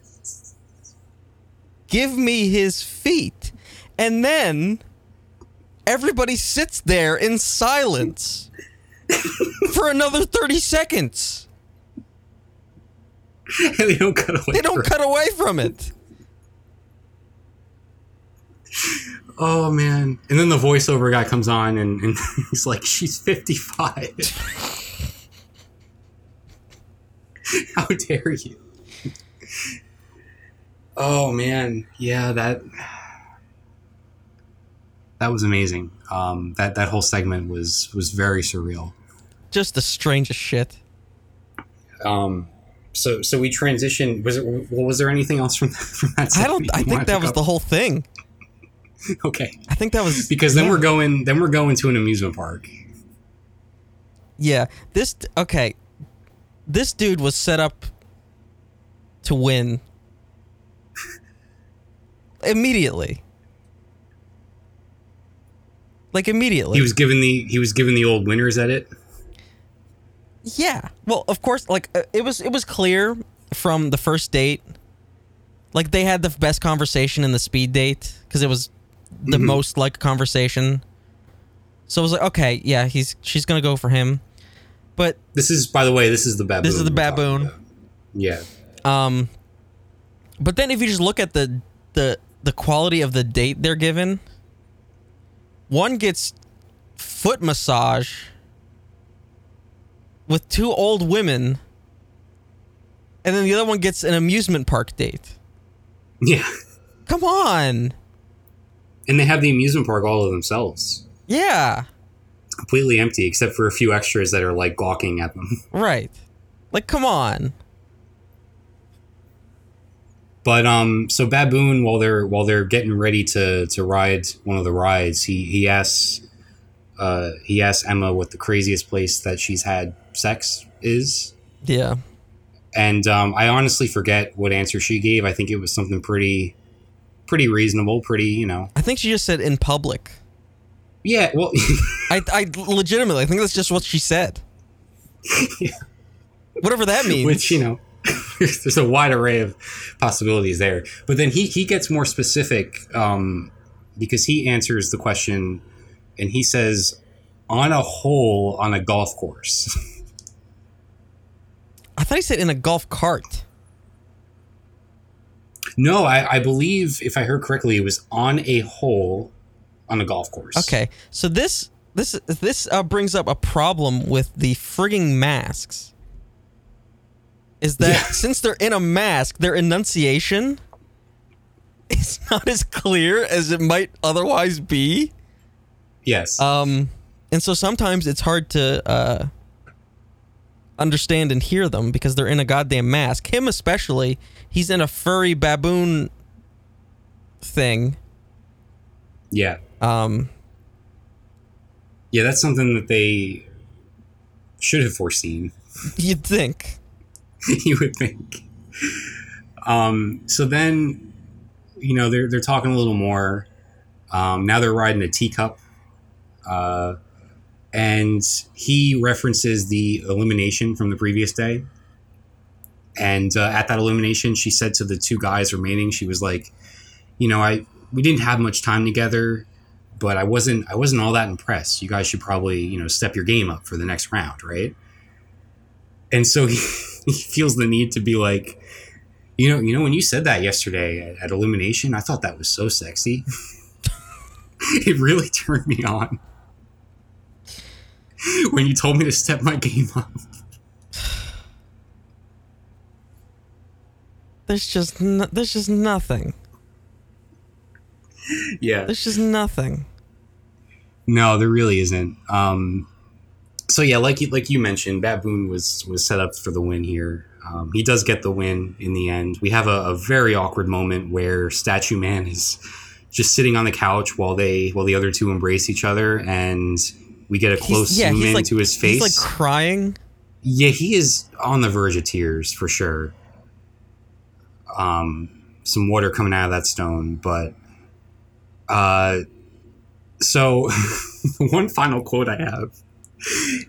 Give me his feet. And then everybody sits there in silence for another 30 seconds. And they don't cut away. They don't cut away from it. Oh, man. And then the voiceover guy comes on and he's like, she's 55. How dare you? Oh, man. Yeah, that was amazing. That whole segment was very surreal. Just the strangest shit. So we transitioned. Was there anything else from that segment? I think that was the whole thing. Okay. I think that was because then we're going to an amusement park. Yeah. This dude was set up to win immediately. Like immediately. He was given the old winners edit. Yeah. Well, of course, like it was clear from the first date. Like they had the best conversation in the speed date because it was the most like conversation. So I was like, okay, yeah, she's gonna go for him. But this is the baboon. This is the baboon. Yeah. But then if you just look at the quality of the date they're given, one gets foot massage with two old women, and then the other one gets an amusement park date. Yeah. Come on. And they have the amusement park all to themselves. Yeah. Completely empty, except for a few extras that are, like, gawking at them. Right. Like, come on. But, so Baboon, while they're getting ready to ride one of the rides, he asks Emma what the craziest place that she's had sex is. Yeah. And, I honestly forget what answer she gave. I think it was something pretty reasonable, pretty. I think she just said in public. Yeah, well... I legitimately, I think that's just what she said. Yeah. Whatever that means. Which, there's a wide array of possibilities there. But then he gets more specific because he answers the question and he says, on a hole on a golf course. I thought he said in a golf cart. No, I believe, if I heard correctly, it was on a hole on a golf course. Okay, so this brings up a problem with the frigging masks. Is that since they're in a mask, their enunciation is not as clear as it might otherwise be. Yes. And so sometimes it's hard to understand and hear them because they're in a goddamn mask. Him especially, he's in a furry baboon thing. Yeah. Yeah, that's something that they should have foreseen. You'd think. You would think. So then, they're talking a little more. Now they're riding a teacup. And he references the elimination from the previous day. And at that elimination, she said to the two guys remaining, she was like, we didn't have much time together, but I wasn't all that impressed. You guys should probably, step your game up for the next round, right? And so he feels the need to be like, when you said that yesterday at elimination, I thought that was so sexy. It really turned me on when you told me to step my game up. There's just nothing. Yeah. There's just nothing. No, there really isn't. So yeah, like you mentioned, Baboon was set up for the win here. He does get the win in the end. We have a very awkward moment where Statue Man is just sitting on the couch while the other two embrace each other, and we get a close zoom in to his face. He's like crying. Yeah, he is on the verge of tears for sure. Some water coming out of that stone, but so one final quote I have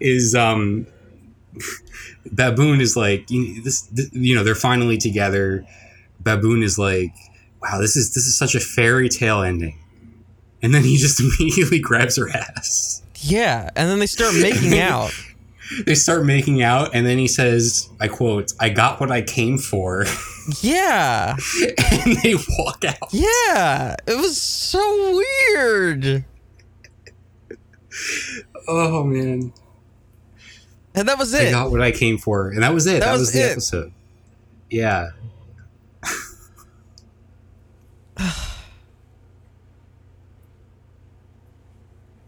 is Baboon is like, you know, they're finally together. Baboon is like, wow, this is such a fairy tale ending. And then he just immediately grabs her ass. Yeah, and then they start making out. They start making out, and then he says, I quote, "I got what I came for." Yeah. And they walk out. Yeah, it was so weird. Oh, man. And that was it. I got what I came for. And that was it. That was the episode. Yeah.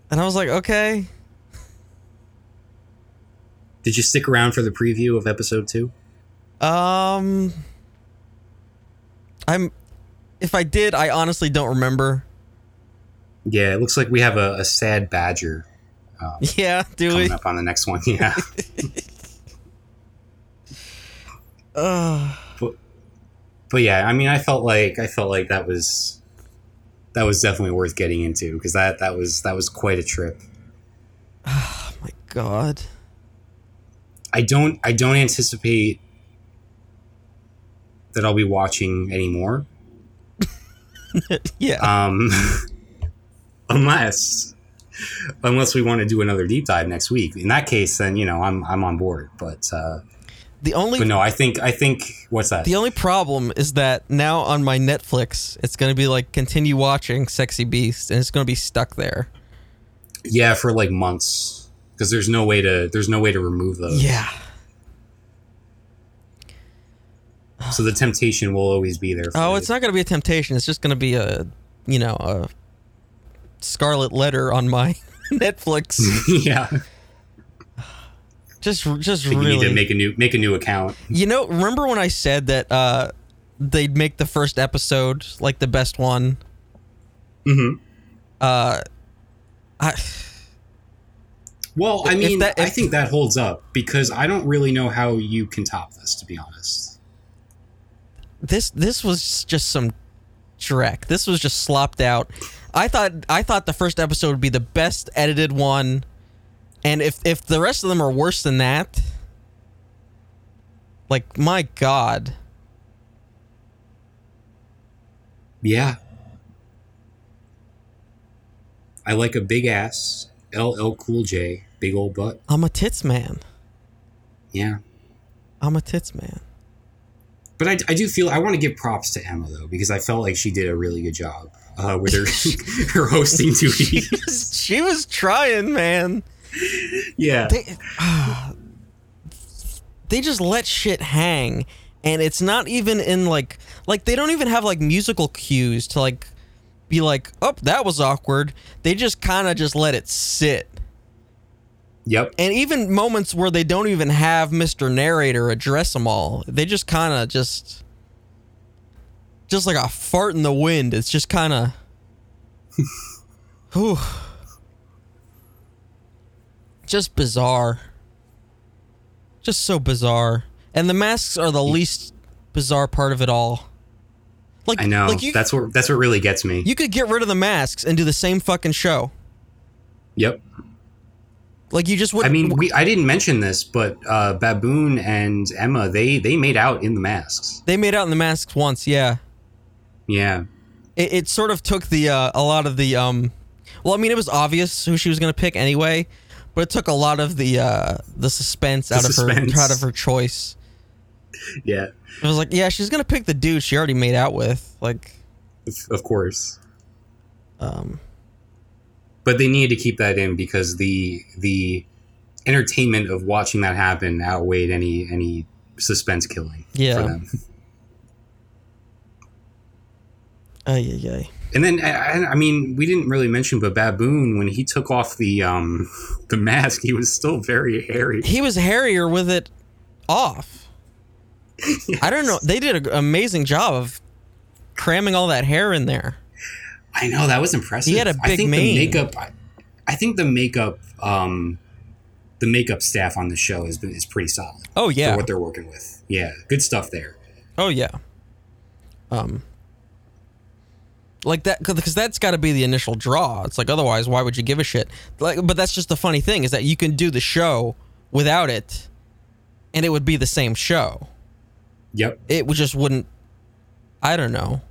And I was like, okay. Did you stick around for the preview of episode 2? If I did, I honestly don't remember. Yeah, it looks like we have a sad badger. Yeah, do coming we? Up on the next one, yeah. But yeah, I mean, I felt like that was definitely worth getting into, because that was quite a trip. Oh my God. I don't anticipate that I'll be watching anymore. Yeah. Unless we want to do another deep dive next week. In that case, then, you know, I'm on board. But I think what's that? The only problem is that now on my Netflix, it's going to be like continue watching Sexy Beasts, and it's going to be stuck there. Yeah, for like months. Because there's no way to remove those. Yeah. So the temptation will always be there. Oh, it's not going to be a temptation. It's just going to be a scarlet letter on my Netflix. Yeah. Just really. You need to make a new account. You know, remember when I said that they'd make the first episode like the best one? Mm-hmm. Well, I mean, I think that holds up, because I don't really know how you can top this, to be honest. This was just some dreck. This was just slopped out. I thought the first episode would be the best edited one, and if the rest of them are worse than that, like, my God. Yeah. I like a big ass. LL Cool J, big old butt. I'm a tits man. Yeah. I'm a tits man. But I do feel, I want to give props to Emma, though, because I felt like she did a really good job with her hosting duties. She was trying, man. Yeah. They just let shit hang, and it's not even in, like they don't even have, like, musical cues to, like, be like, oh, that was awkward. They just kind of just let it sit. Yep. And even moments where they don't even have Mr. Narrator address them all, they just kind of just like a fart in the wind. It's just kind of, whew, just bizarre. Just so bizarre. And the masks are the least bizarre part of it all. Like, I know, like, that's what really gets me. You could get rid of the masks and do the same fucking show. Yep. Like, you just wouldn't. I mean, I didn't mention this, but Baboon and Emma, they made out in the masks. They made out in the masks once, yeah. Yeah. It sort of took the a lot of the well, I mean, it was obvious who she was going to pick anyway, but it took a lot of the suspense out of her choice. Yeah. I was like, yeah, she's going to pick the dude she already made out with. Like, of course. But they needed to keep that in, because the entertainment of watching that happen outweighed any suspense killing for them. Yeah. And then, I mean, we didn't really mention, but Baboon, when he took off the mask, he was still very hairy. He was hairier with it off. Yes. I don't know. They did an amazing job of cramming all that hair in there. I know, that was impressive. He had a big mane. I think the makeup the makeup staff on the show is pretty solid. Oh yeah, for what they're working with. Yeah, good stuff there. Oh yeah, like that, because that's got to be the initial draw. It's like, otherwise, why would you give a shit? Like, but that's just the funny thing, is that you can do the show without it, and it would be the same show. Yep, it just wouldn't. I don't know.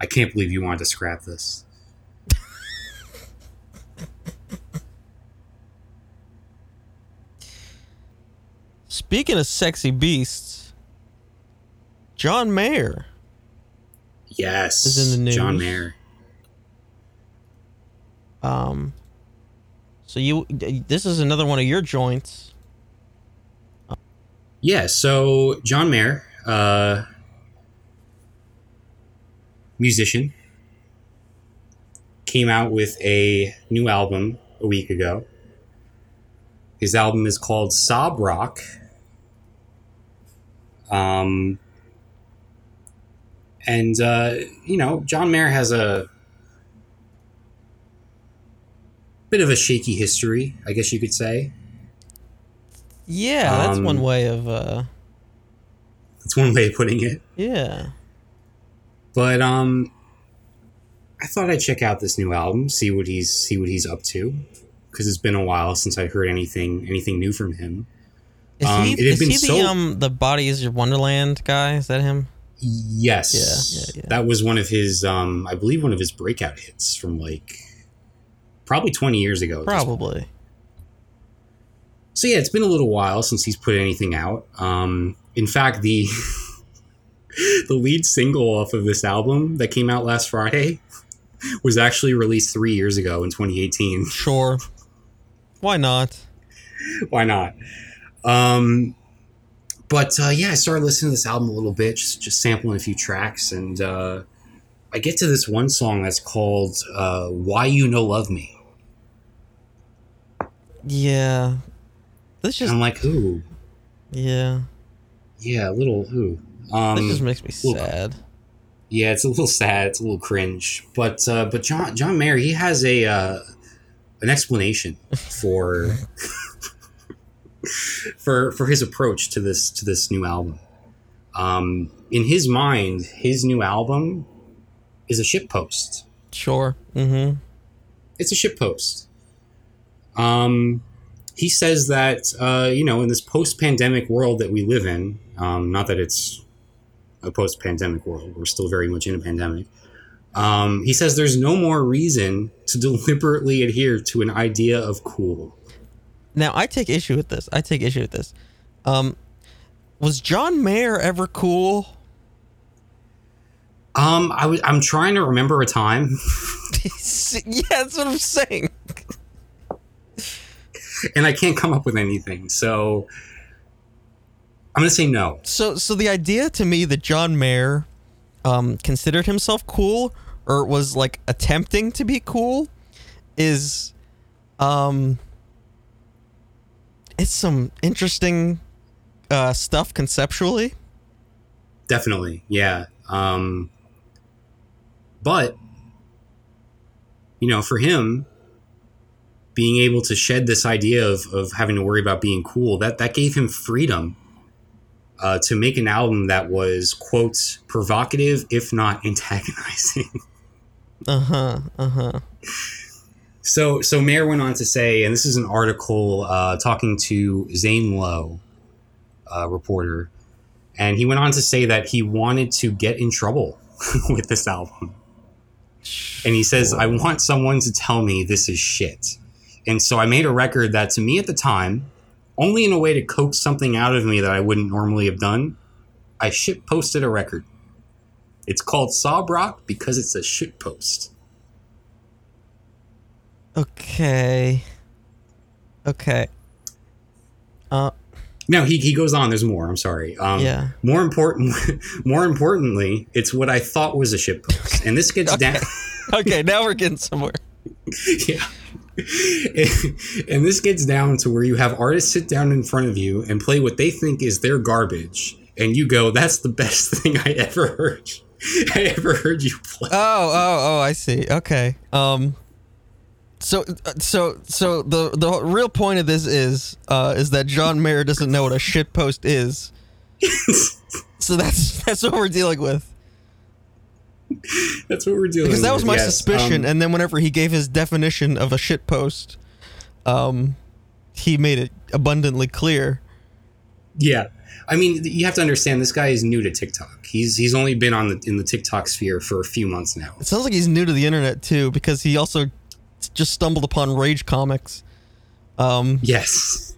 I can't believe you wanted to scrap this. Speaking of Sexy Beasts, John Mayer. Yes, is in the news. John Mayer. So this is another one of your joints. Yeah, so John Mayer, musician, came out with a new album a week ago. His album is called Sob Rock. John Mayer has a bit of a shaky history, I guess you could say. Yeah, that's one way of... That's one way of putting it. Yeah. But I thought I'd check out this new album, see what he's up to, because it's been a while since I heard anything new from him. Is he the Body Is Your Wonderland guy? Is that him? Yes. Yeah. That was one of his, I believe, one of his breakout hits from like probably 20 years ago. Probably. So yeah, it's been a little while since he's put anything out. In fact, the the lead single off of this album that came out last Friday was actually released 3 years ago in 2018. Sure. Why not? I started listening to this album a little bit, just sampling a few tracks, and I get to this one song that's called Why You No Love Me. Yeah. I'm like, ooh. Yeah. Yeah, a little ooh. This just makes me sad. Yeah, it's a little sad. It's a little cringe. But John Mayer, he has a an explanation for for his approach to this new album. In his mind, his new album is a shitpost. Sure. Mm-hmm. It's a shitpost. He says that in this post-pandemic world that we live in, not that it's a post-pandemic world, we're still very much in a pandemic. He says there's no more reason to deliberately adhere to an idea of cool. Now, I take issue with this. Was John Mayer ever cool? I'm trying to remember a time. Yeah, that's what I'm saying. And I can't come up with anything, so I'm going to say no. So the idea to me that John Mayer considered himself cool, or was like attempting to be cool, is it's some interesting stuff conceptually. Definitely, yeah. But for him, being able to shed this idea of having to worry about being cool, that gave him freedom to make an album that was, quote, provocative, if not antagonizing. So Mayer went on to say, and this is an article talking to Zane Lowe, a reporter, and he went on to say that he wanted to get in trouble with this album. And he says, I want someone to tell me this is shit. And so I made a record that, to me at the time, only in a way to coax something out of me that I wouldn't normally have done, I shitposted a record. It's called Sob Rock because it's a shitpost. Okay. No, he goes on. There's more. I'm sorry. Yeah. More importantly, it's what I thought was a shitpost, and this gets down. Okay, now we're getting somewhere. Yeah. And this gets down to where you have artists sit down in front of you and play what they think is their garbage, and you go, that's the best thing I ever heard. I ever heard you play. Oh, I see. Okay. So the real point of this is that John Mayer doesn't know what a shitpost is. So that's what we're dealing with. That's what we're dealing with. Because that was my suspicion, and then whenever he gave his definition of a shitpost, he made it abundantly clear. Yeah. I mean, you have to understand, this guy is new to TikTok. He's only been in the TikTok sphere for a few months now. It sounds like he's new to the internet, too, because he also just stumbled upon Rage Comics. Yes.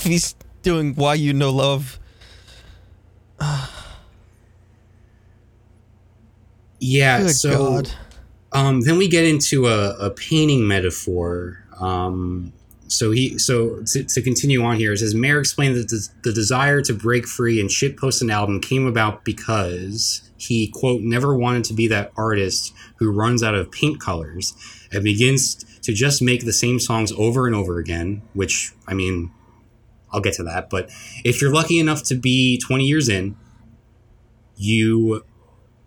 He's doing Why You No Love. Yeah, good so God. Then we get into a painting metaphor. So to continue on here, it says Mayer explained that the desire to break free and shitpost an album came about because he, quote, never wanted to be that artist who runs out of paint colors and begins to just make the same songs over and over again, which, I mean, I'll get to that. But if you're lucky enough to be 20 years in, you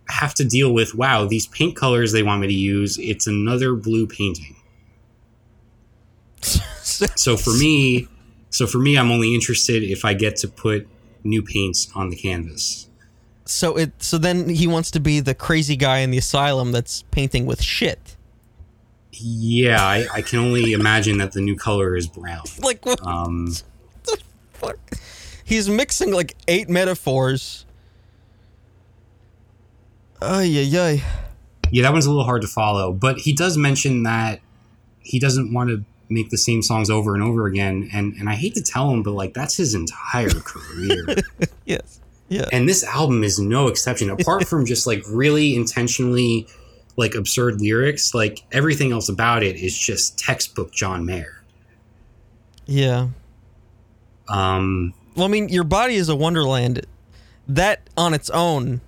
have to deal with, wow, these paint colors they want me to use, it's another blue painting. So for me, I'm only interested if I get to put new paints on the canvas. So then he wants to be the crazy guy in the asylum that's painting with shit. Yeah, I can only imagine that the new color is brown. Like what? The fuck? He's mixing like 8 metaphors. Yeah, that one's a little hard to follow, but he does mention that he doesn't want to make the same songs over and over again, and I hate to tell him, but like that's his entire career. Yes. Yeah. And this album is no exception. Apart from just like really intentionally like absurd lyrics, like everything else about it is just textbook John Mayer. Yeah. Well, I mean, Your Body is a Wonderland. That on its own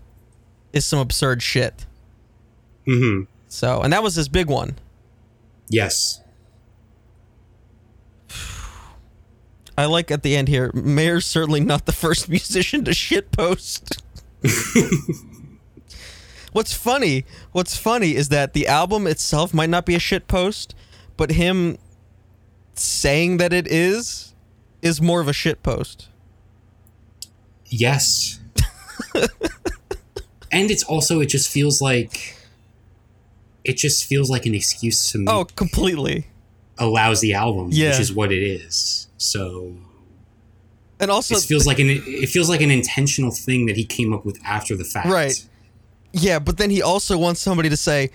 is some absurd shit. Mm-hmm. So, and that was his big one. Yes. I like at the end here, Mayer's certainly not the first musician to shitpost. What's funny is that the album itself might not be a shitpost, but him saying that it is more of a shitpost. Yes. And it's also, it just feels like an excuse to make completely a lousy album, which is what it is. So, and also, it feels like an intentional thing that he came up with after the fact, right? Yeah, but then he also wants somebody to say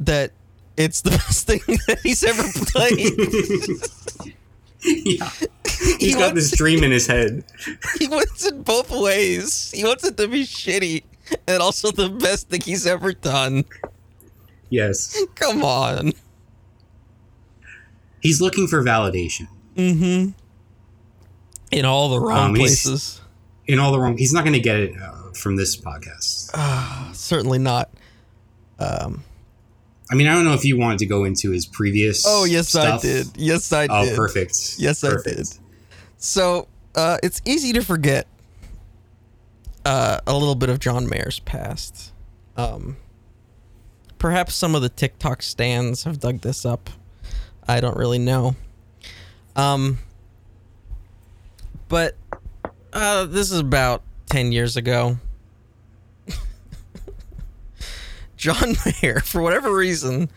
that it's the best thing that he's ever played. Yeah, he's got this dream in his head. He wants it both ways. He wants it to be shitty and also the best thing he's ever done. Yes, come on. He's looking for validation. Mm-hmm. In all the wrong places. He's not going to get it from this podcast. Certainly not. I mean, I don't know if you wanted to go into his previous. Oh, yes, stuff. I did. Yes, I did. Oh, perfect. Yes, perfect. I did. So it's easy to forget a little bit of John Mayer's past. Perhaps some of the TikTok stans have dug this up. I don't really know. But this is about 10 years ago. John Mayer, for whatever reason,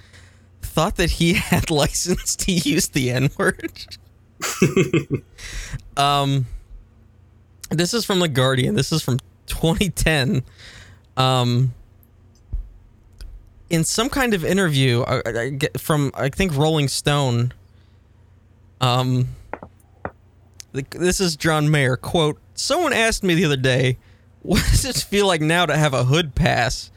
thought that he had license to use the N-word. This is from The Guardian. This is from 2010. In some kind of interview from, I think, Rolling Stone. This is John Mayer, quote, someone asked me the other day, what does it feel like now to have a hood pass?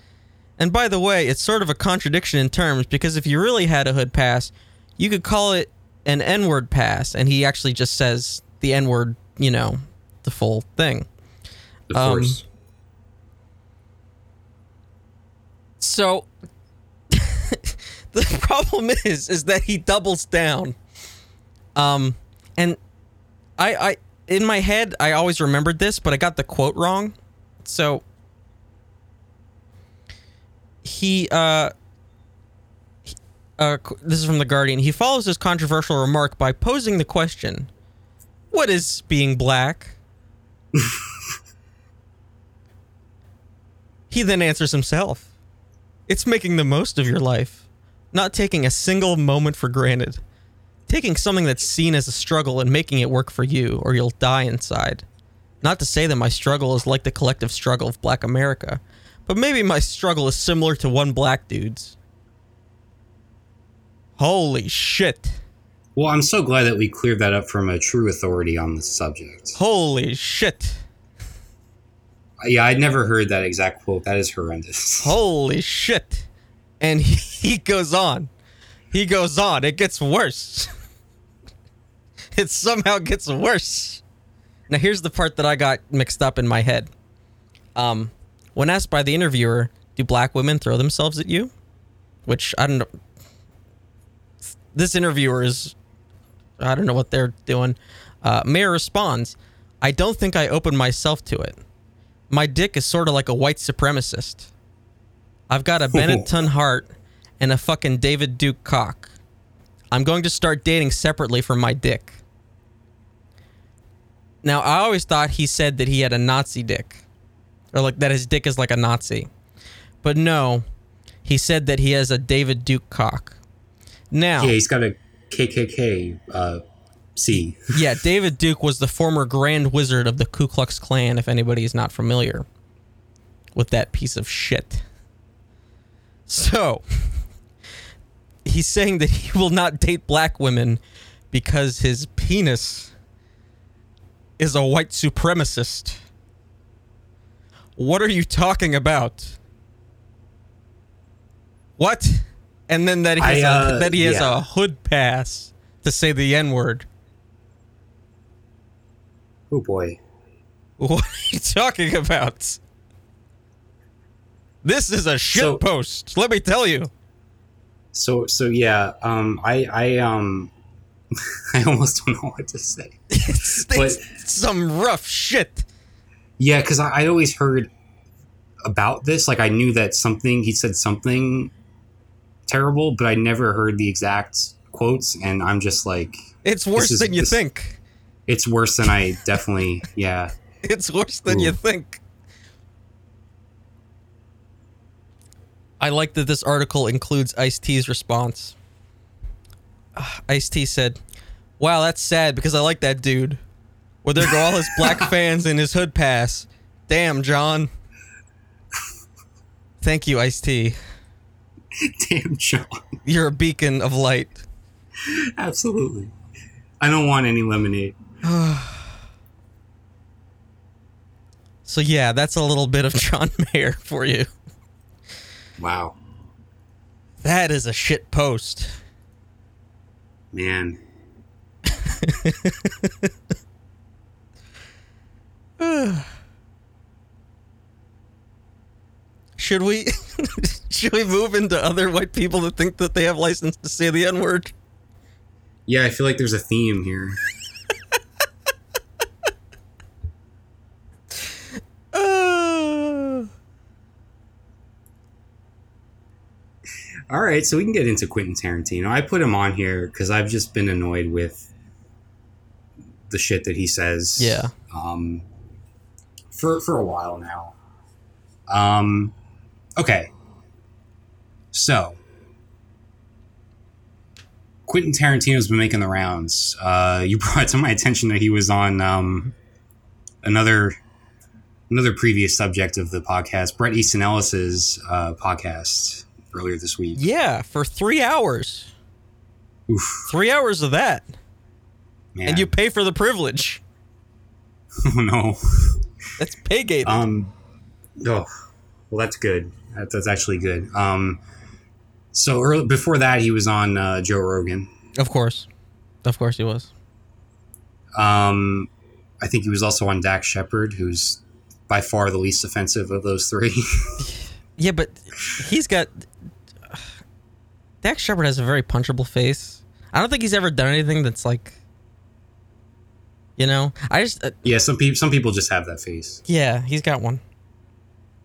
And by the way, it's sort of a contradiction in terms, because if you really had a hood pass, you could call it an N-word pass. And he actually just says the N-word, you know, the full thing. Of course. So the problem is that he doubles down. And I in my head, I always remembered this, but I got the quote wrong. So This is from The Guardian. He follows this controversial remark by posing the question, what is being black? He then answers himself. It's making the most of your life, not taking a single moment for granted, taking something that's seen as a struggle and making it work for you, or you'll die inside. Not to say that my struggle is like the collective struggle of black America, but maybe my struggle is similar to one black dude's. Holy shit. Well, I'm so glad that we cleared that up from a true authority on the subject. Holy shit. Yeah, I'd never heard that exact quote. That is horrendous. Holy shit. And he goes on. He goes on. It gets worse. It somehow gets worse. Now, here's the part that I got mixed up in my head. When asked by the interviewer, do black women throw themselves at you? Which, I don't know. This interviewer is, I don't know what they're doing. Mayer responds, I don't think I opened myself to it. My dick is sort of like a white supremacist. I've got a Benetton heart and a fucking David Duke cock. I'm going to start dating separately from my dick. Now, I always thought he said that he had a Nazi dick, or like that his dick is like a Nazi. But no, he said that he has a David Duke cock. Now, yeah, he's got a KKK C. Yeah, David Duke was the former Grand Wizard of the Ku Klux Klan, if anybody is not familiar with that piece of shit. So, he's saying that he will not date black women because his penis is a white supremacist. What are you talking about? What? And then that he has, a hood pass to say the N-word. Oh, boy. What are you talking about? This is a shit post, let me tell you. I almost don't know what to say. It's some rough shit. Yeah, because I always heard about this. Like, I knew that he said something terrible, but I never heard the exact quotes, and I'm just like... It's worse than you think. It's worse than I definitely... Yeah. It's worse than you think. I like that this article includes Ice-T's response. Ice-T said, wow, that's sad because I like that dude. Well, there go all his black fans and his hood pass. Damn, John. Thank you, Ice-T. Damn, John. You're a beacon of light. Absolutely. I don't want any lemonade. So, yeah, that's a little bit of John Mayer for you. Wow. That is a shit post. Man. Should we move into other white people that think that they have license to say the N-word? Yeah, I feel like there's a theme here. All right, so we can get into Quentin Tarantino. I put him on here because I've just been annoyed with the shit that he says. Yeah. For a while now. Okay. So, Quentin Tarantino's been making the rounds. You brought to my attention that he was on another previous subject of the podcast, Bret Easton Ellis's podcast earlier this week. Yeah, for 3 hours. Oof. 3 hours of that. Man. And you pay for the privilege. Oh, no. That's pay-gated. Oh, well, that's good. That's actually good. So before that, he was on Joe Rogan. Of course he was. I think he was also on Dax Shepard, who's by far the least offensive of those three. Yeah, but he's got... Dax Shepard has a very punchable face. I don't think he's ever done anything that's like... You know? I just... yeah, some people just have that face. Yeah, he's got one.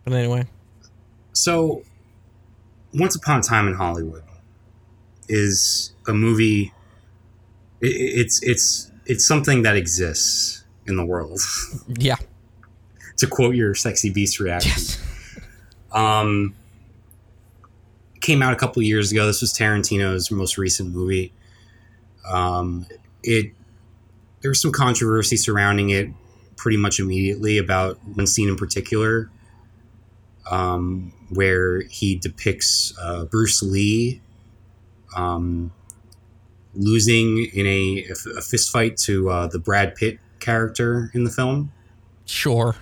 But anyway. So, Once Upon a Time in Hollywood is a movie. It's something that exists in the world. Yeah. To quote your Sexy Beast reaction. Yes. Came out a couple of years ago. This was Tarantino's most recent movie. There was some controversy surrounding it pretty much immediately about one scene in particular, where he depicts Bruce Lee losing in a fistfight to the Brad Pitt character in the film. Sure.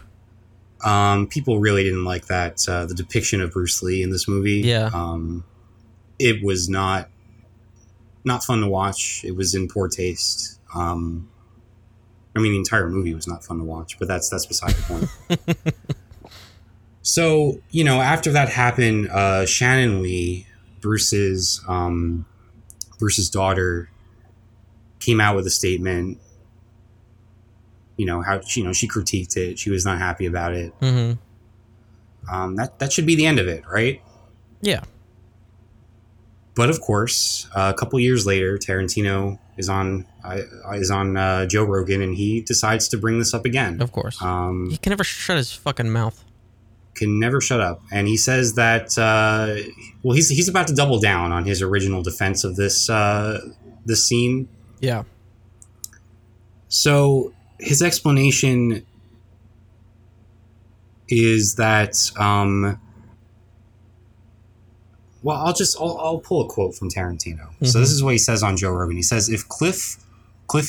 People really didn't like that, the depiction of Bruce Lee in this movie. Yeah. It was not fun to watch. It was in poor taste. I mean, the entire movie was not fun to watch, but that's beside the point. So, you know, after that happened, Shannon Lee, Bruce's daughter, came out with a statement. You know, how she critiqued it. She was not happy about it. Mm-hmm. That should be the end of it, right? Yeah. But of course, a couple years later, Tarantino is on Joe Rogan, and he decides to bring this up again. Of course, he can never shut his fucking mouth. Can never shut up, and he says that. Well, he's about to double down on his original defense of this scene. Yeah. So his explanation is that, well, I'll pull a quote from Tarantino. Mm-hmm. So this is what he says on Joe Rogan. He says, if Cliff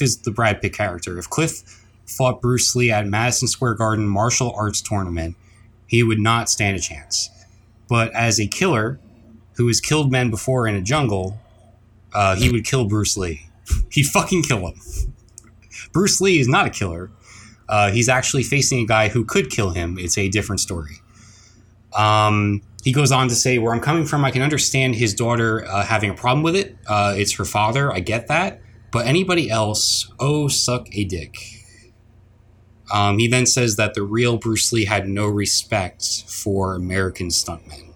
is the Brad Pitt character, if Cliff fought Bruce Lee at Madison Square Garden martial arts tournament, he would not stand a chance. But as a killer who has killed men before in a jungle, he would kill Bruce Lee. He'd fucking kill him. Bruce Lee is not a killer. He's actually facing a guy who could kill him. It's a different story. He goes on to say, where I'm coming from, I can understand his daughter having a problem with it. It's her father. I get that. But anybody else, oh, suck a dick. He then says that the real Bruce Lee had no respect for American stuntmen.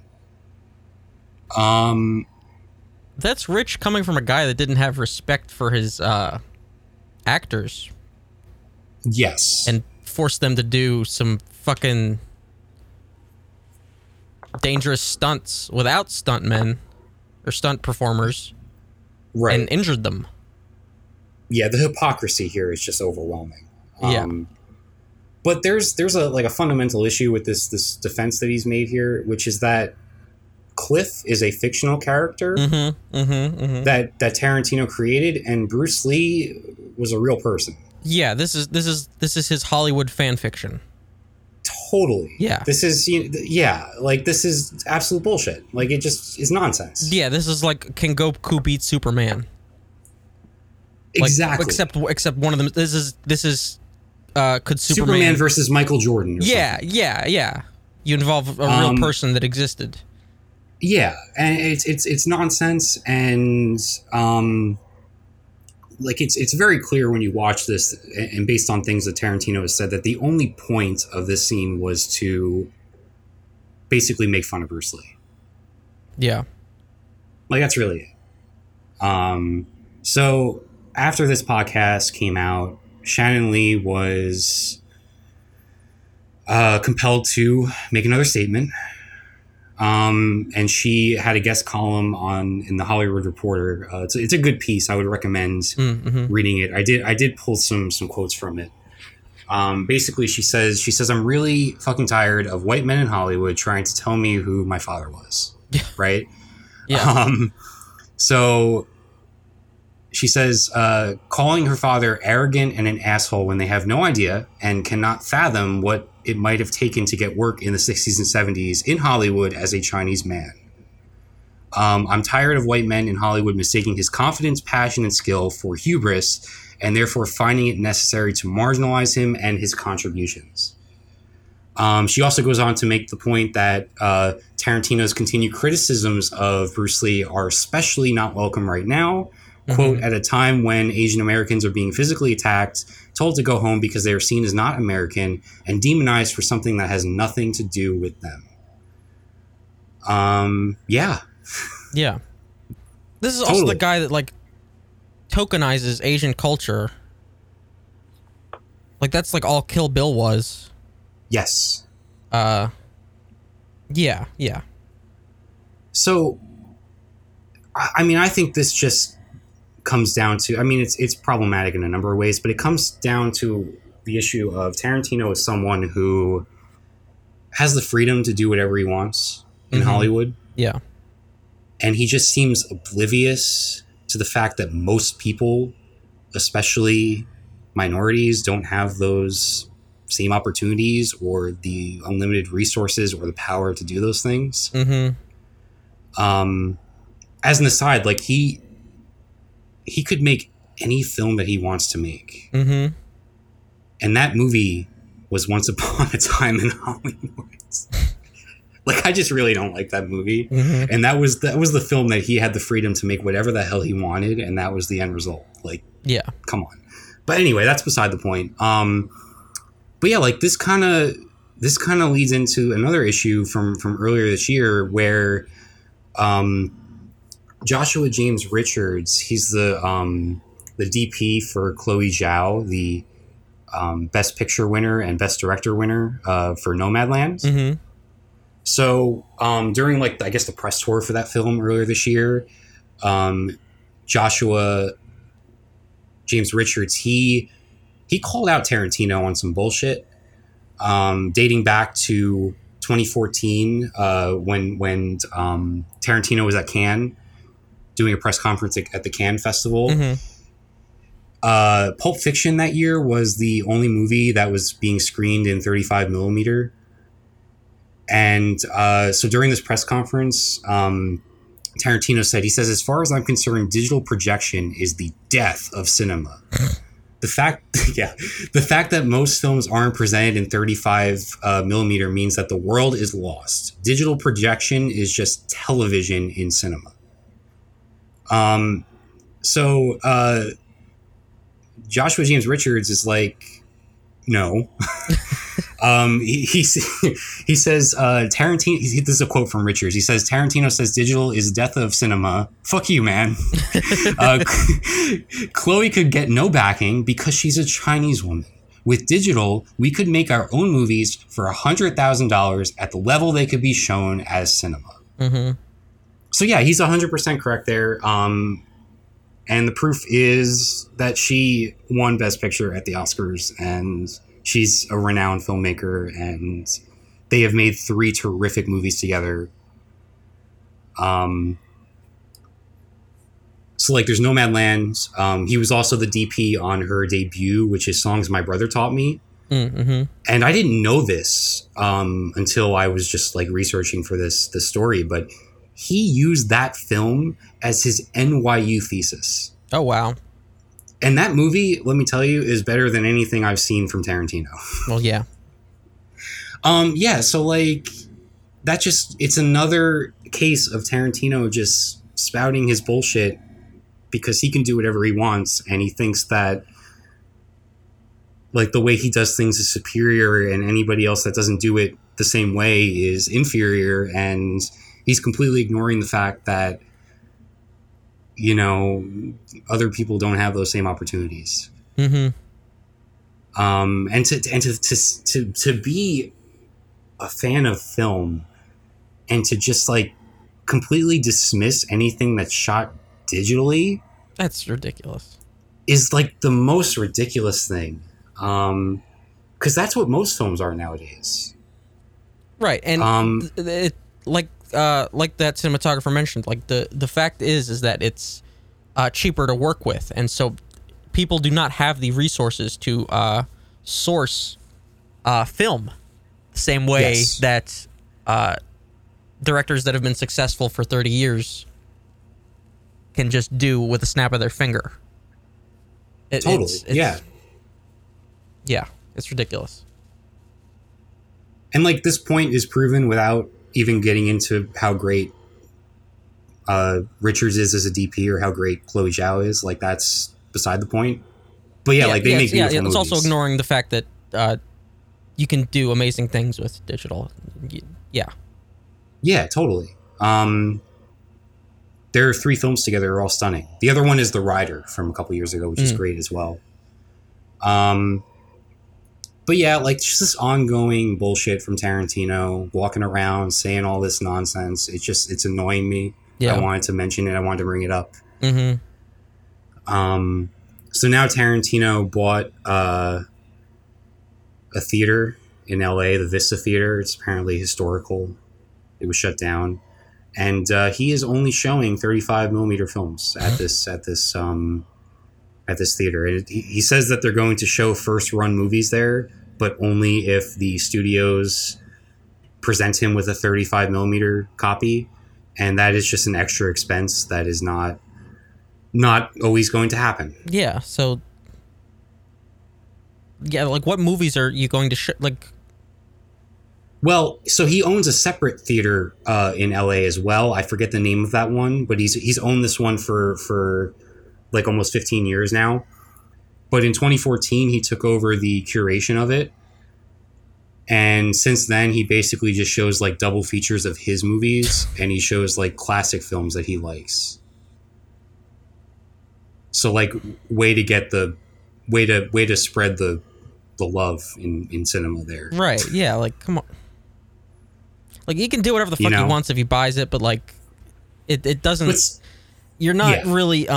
That's rich coming from a guy that didn't have respect for his... actors. Yes. And force them to do some fucking dangerous stunts without stuntmen or stunt performers. Right. And injured them. Yeah, the hypocrisy here is just overwhelming. Yeah. But there's a fundamental issue with this defense that he's made here, which is that Cliff is a fictional character that Tarantino created, and Bruce Lee was a real person. Yeah, this is his Hollywood fan fiction. Totally. Yeah. This is absolute bullshit. Like, it just is nonsense. Yeah, this is like Can Goku beat Superman? Like, exactly. Except one of them. This is could Superman versus Michael Jordan? Yeah. You involve a real person that existed. Yeah, and it's nonsense, and it's very clear when you watch this, and based on things that Tarantino has said, that the only point of this scene was to basically make fun of Bruce Lee. Yeah, like that's really it. So after this podcast came out, Shannon Lee was compelled to make another statement. And she had a guest column in the Hollywood Reporter. It's a good piece. I would recommend reading it. I did pull some quotes from it. Basically, she says, I'm really fucking tired of white men in Hollywood trying to tell me who my father was. Right. Yeah. So she says, calling her father arrogant and an asshole when they have no idea and cannot fathom what it might have taken to get work in the 60s and 70s in Hollywood as a Chinese man. I'm tired of white men in Hollywood mistaking his confidence, passion, and skill for hubris, and therefore finding it necessary to marginalize him and his contributions. She also goes on to make the point that Tarantino's continued criticisms of Bruce Lee are especially not welcome right now. Quote, at a time when Asian Americans are being physically attacked, told to go home because they are seen as not American, and demonized for something that has nothing to do with them. Yeah, Yeah. This is also the guy that, like, tokenizes Asian culture. Like, that's, like, all Kill Bill was. Yes. Yeah, yeah. So, I mean, I think this just comes down to, I mean, it's problematic in a number of ways, but it comes down to the issue of Tarantino is someone who has the freedom to do whatever he wants in Hollywood. Yeah. And he just seems oblivious to the fact that most people, especially minorities, don't have those same opportunities or the unlimited resources or the power to do those things. Mm-hmm. As an aside, like he could make any film that he wants to make. Mm-hmm. And that movie was Once Upon a Time in Hollywood. Like, I just really don't like that movie. Mm-hmm. And that was the film that he had the freedom to make whatever the hell he wanted, and that was the end result. Like, yeah, come on. But anyway, that's beside the point. But yeah, like this kind of leads into another issue from earlier this year where Joshua James Richards, he's the DP for Chloe Zhao, the Best Picture winner and Best Director winner for Nomadland. Mm-hmm. So during, like, I guess the press tour for that film earlier this year, Joshua James Richards, he called out Tarantino on some bullshit dating back to 2014 when Tarantino was at Cannes doing a press conference at the Cannes Festival. Mm-hmm. Pulp Fiction that year was the only movie that was being screened in 35 millimeter. And so during this press conference, Tarantino said, he says, as far as I'm concerned, digital projection is the death of cinema. The fact that most films aren't presented in 35 millimeter means that the world is lost. Digital projection is just television in cinema. So Joshua James Richards is like, no. He says, Tarantino, this is a quote from Richards. He says, Tarantino says digital is death of cinema. Fuck you, man. Chloe could get no backing because she's a Chinese woman. With digital, we could make our own movies for $100,000 at the level they could be shown as cinema. Mm-hmm. So yeah, he's 100% correct there. And the proof is that she won Best Picture at the Oscars, and she's a renowned filmmaker, and they have made 3 terrific movies together. So, like, there's Nomadland. He was also the DP on her debut, which is Songs My Brother Taught Me. Mm-hmm. And I didn't know this until I was just, like, researching for this story, but he used that film as his NYU thesis. Oh, wow. And that movie, let me tell you, is better than anything I've seen from Tarantino. Well, yeah. Yeah, so, like, that just, it's another case of Tarantino just spouting his bullshit because he can do whatever he wants, and he thinks that, like, the way he does things is superior, and anybody else that doesn't do it the same way is inferior, and he's completely ignoring the fact that, you know, other people don't have those same opportunities. Mm-hmm. And to be a fan of film and to just, like, completely dismiss anything that's shot digitally. That's ridiculous. Is, like, the most ridiculous thing. 'Cause that's what most films are nowadays. Right. And like that cinematographer mentioned, like, the fact is that it's cheaper to work with, and so people do not have the resources to source film the same way that directors that have been successful for 30 years can just do with a snap of their finger. Totally. Yeah, it's ridiculous. And, like, this point is proven without even getting into how great Richards is as a DP or how great Chloe Zhao is. Like, that's beside the point. But yeah, like, they make beautiful movies. It's also ignoring the fact that you can do amazing things with digital. Yeah. Yeah, totally. Their three films together are all stunning. The other one is The Rider from a couple years ago, which is great as well. But yeah, like just this ongoing bullshit from Tarantino, walking around saying all this nonsense. It's just, it's annoying me. Yeah. I wanted to mention it. I wanted to bring it up. Mm-hmm. So now Tarantino bought a theater in LA, the Vista Theater. It's apparently historical. It was shut down. And he is only showing 35 millimeter films at this theater. And he says that they're going to show first run movies there, but only if the studios present him with a 35 millimeter copy. And that is just an extra expense that is not always going to happen. Yeah. So yeah. Like what movies are you going to like? Well, so he owns a separate theater in LA as well. I forget the name of that one, but he's owned this one for like almost 15 years now. But in 2014, he took over the curation of it. And since then, he basically just shows like double features of his movies, and he shows like classic films that he likes. So like way to spread the love in cinema there. Right. Yeah. Like, come on. Like he can do whatever the fuck he wants if he buys it, but like it doesn't, you're not really,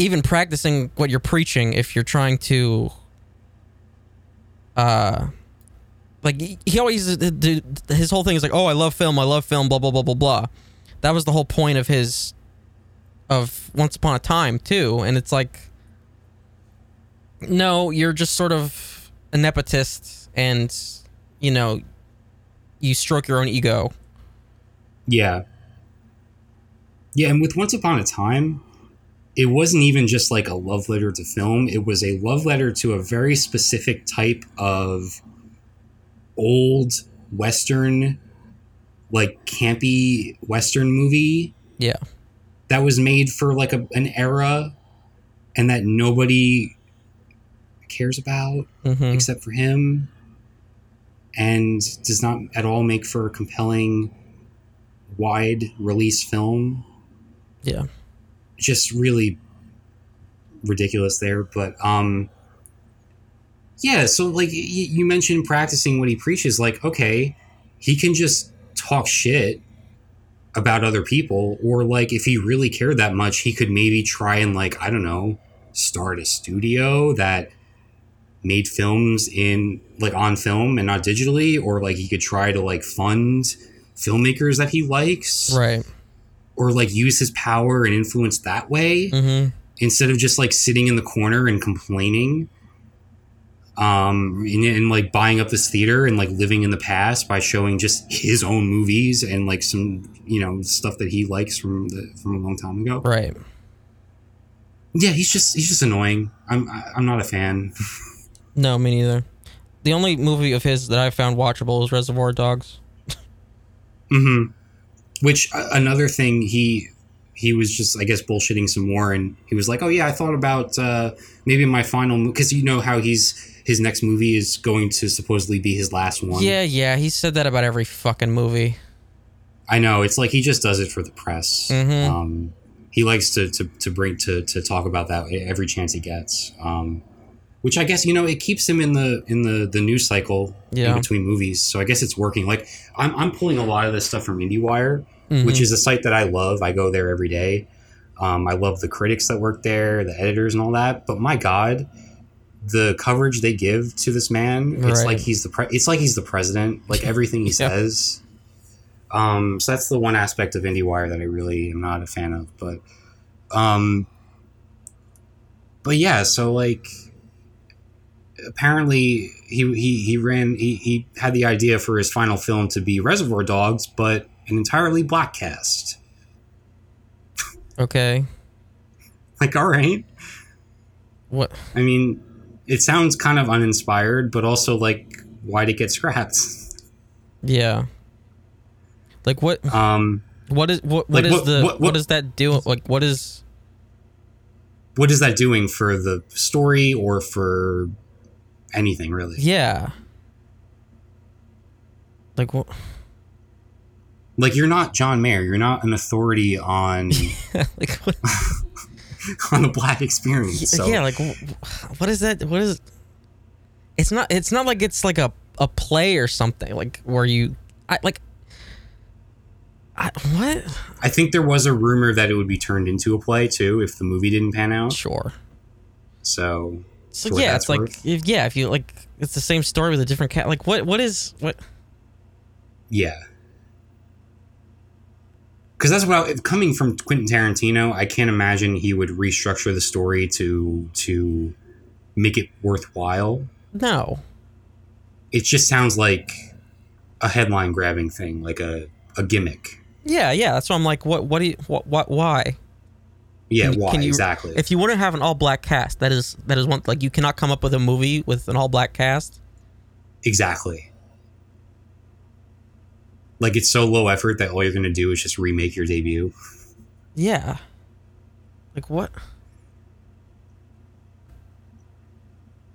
even practicing what you're preaching if you're trying to, like he always his whole thing is like, oh, I love film, blah, blah, blah, blah, blah. That was the whole point of of Once Upon a Time too. And it's like, no, you're just sort of an nepotist and, you know, you stroke your own ego. Yeah. Yeah. And with Once Upon a Time, it wasn't even just like a love letter to film. It was a love letter to a very specific type of old Western, like campy Western movie. Yeah. That was made for like an era and that nobody cares about except for him, and does not at all make for a compelling wide release film. Yeah. Just really ridiculous there. But, yeah. So like you mentioned practicing what he preaches, like, okay, he can just talk shit about other people. Or like, if he really cared that much, he could maybe try and like, I don't know, start a studio that made films in like on film and not digitally, or like he could try to like fund filmmakers that he likes. Right. Or like use his power and influence that way instead of just like sitting in the corner and complaining and like buying up this theater and like living in the past by showing just his own movies and like some, you know, stuff that he likes from a long time ago. Right. Yeah. He's just annoying. I'm not a fan. No, me neither. The only movie of his that I found watchable was Reservoir Dogs. Mm-hmm. Which, another thing, he was just, I guess, bullshitting some more, and he was like, oh yeah, I thought about maybe my final movie, because you know how his next movie is going to supposedly be his last one. Yeah, he said that about every fucking movie. I know, it's like he just does it for the press. Mm-hmm. He likes to talk about that every chance he gets. Which I guess, you know, it keeps him in the news cycle in between movies. So I guess it's working. Like I'm pulling a lot of this stuff from IndieWire, which is a site that I love. I go there every day. I love the critics that work there, the editors and all that. But my God, the coverage they give to this man, it's like he's the president, like everything he says. So that's the one aspect of IndieWire that I really am not a fan of. But yeah, so like, apparently he had the idea for his final film to be Reservoir Dogs, but an entirely black cast. Okay. Like, all right. What? I mean, it sounds kind of uninspired, but also like, why'd it get scrapped? Yeah. Like what? What does that do? Like, what is that doing for the story or for anything really? Yeah. Like what? Like, you're not John Mayer. You're not an authority on like what? on the Black experience. Yeah, so. Yeah, like what is that? What is? It's not. It's not like it's like a play or something. Like where you, I like. I, what? I think there was a rumor that it would be turned into a play too if the movie didn't pan out. Sure. So yeah, it's like if you like, it's the same story with a different cat. Like what is what? Yeah. Because that's what coming from Quentin Tarantino, I can't imagine he would restructure the story to make it worthwhile. No. It just sounds like a headline grabbing thing, like a gimmick. Yeah, that's why I'm like, what do you, what why? Yeah, why exactly? If you wouldn't have an all black cast, that is one, like you cannot come up with a movie with an all black cast. Exactly. Like, it's so low effort that all you're going to do is just remake your debut. Yeah. Like, what?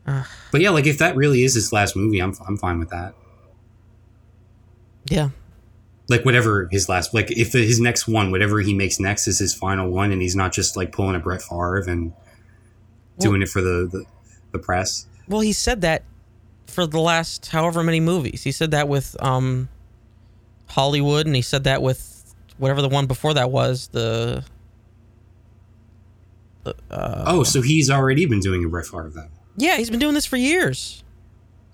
But yeah, like, if that really is his last movie, I'm fine with that. Yeah. Like, whatever his last... Like, if his next one, whatever he makes next is his final one, and he's not just, like, pulling a Brett Favre and doing it for the press. Well, he said that for the last however many movies. He said that with... Hollywood, and he said that with whatever the one before that was, so he's already been doing a Brett Favre then. Yeah, he's been doing this for years.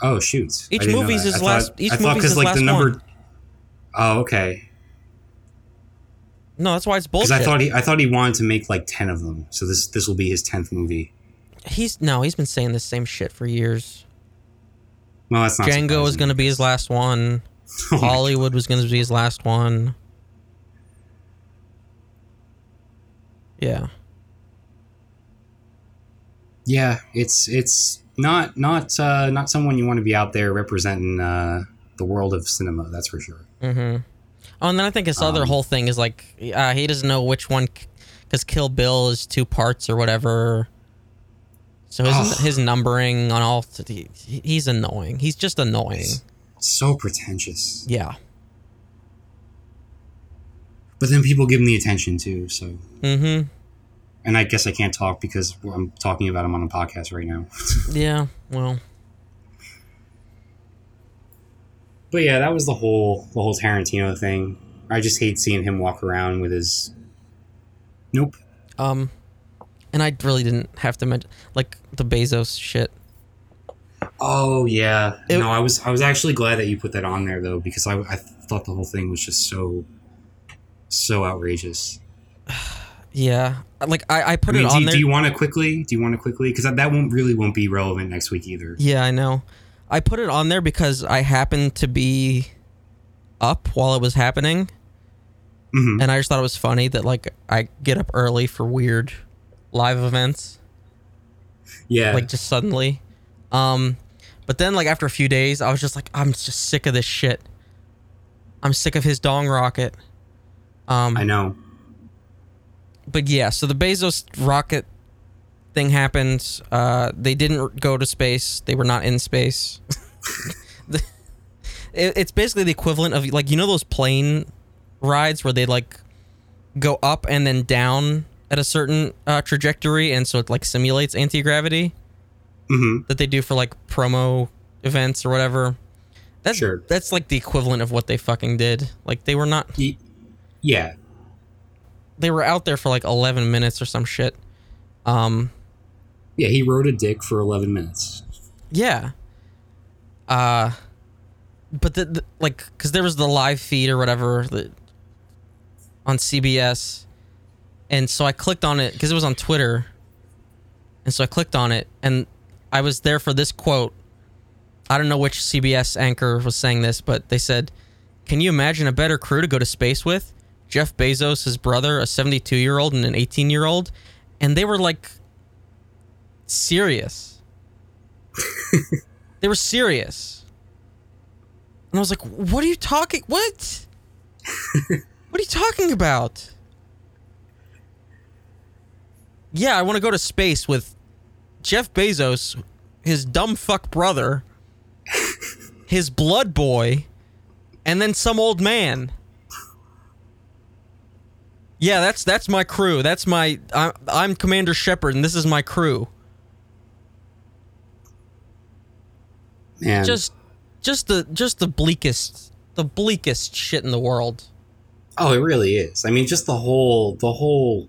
Oh, shoot. Each movie's his last one. I thought because, like, the number... One. Oh, okay. No, that's why it's bullshit. Because I thought he wanted to make, like, 10 of them, so this will be his 10th movie. He's been saying the same shit for years. Well, that's not surprising. Django is going to be his last one. Hollywood was going to be his last one. Yeah. Yeah, it's not someone you want to be out there representing the world of cinema. That's for sure. Mm-hmm. Oh, and then I think his other whole thing is like he doesn't know which one because Kill Bill is two parts or whatever. So his numbering on all he's annoying. He's just annoying. So pretentious. Yeah. But then people give him the attention too, so. Mm-hmm. And I guess I can't talk because I'm talking about him on a podcast right now. Yeah, well. But yeah, that was the whole Tarantino thing. I just hate seeing him walk around with his. Nope. And I really didn't have to mention like the Bezos shit. Oh yeah, no, I was actually glad that you put that on there though, because I thought the whole thing was just so outrageous. Yeah, like I put it on there. Do you want to quickly? Because that won't be relevant next week either. Yeah, I know. I put it on there because I happened to be up while it was happening, mm-hmm. and I just thought it was funny that like I get up early for weird live events. Yeah, like just suddenly. But then like after a few days, I was just like, I'm just sick of this shit. I'm sick of his dong rocket. I know. But yeah, so the Bezos rocket thing happened. They didn't go to space. They were not in space. It's basically the equivalent of like, you know, those plane rides where they like go up and then down at a certain trajectory. And so it like simulates anti-gravity. Mm-hmm. That they do for like promo events or whatever. That's sure. That's like the equivalent of what they fucking did. Like they were not. Yeah. They were out there for like 11 minutes or some shit. Yeah, he rode a dick for 11 minutes. Yeah. But the like, because there was the live feed or whatever on CBS, and so I clicked on it because it was on Twitter, and so I clicked on it and. I was there for this quote. I don't know which CBS anchor was saying this, but they said, "Can you imagine a better crew to go to space with? Jeff Bezos, his brother, a 72-year-old and an 18-year-old." And they were like serious. They were serious. And I was like, "What are you talking? What? What are you talking about? Yeah, I want to go to space with Jeff Bezos, his dumb fuck brother, his blood boy, and then some old man. Yeah, that's my crew. That's my... I'm Commander Shepard, and this is my crew. Man. Just the bleakest... The bleakest shit in the world. Oh, it really is. I mean, just the whole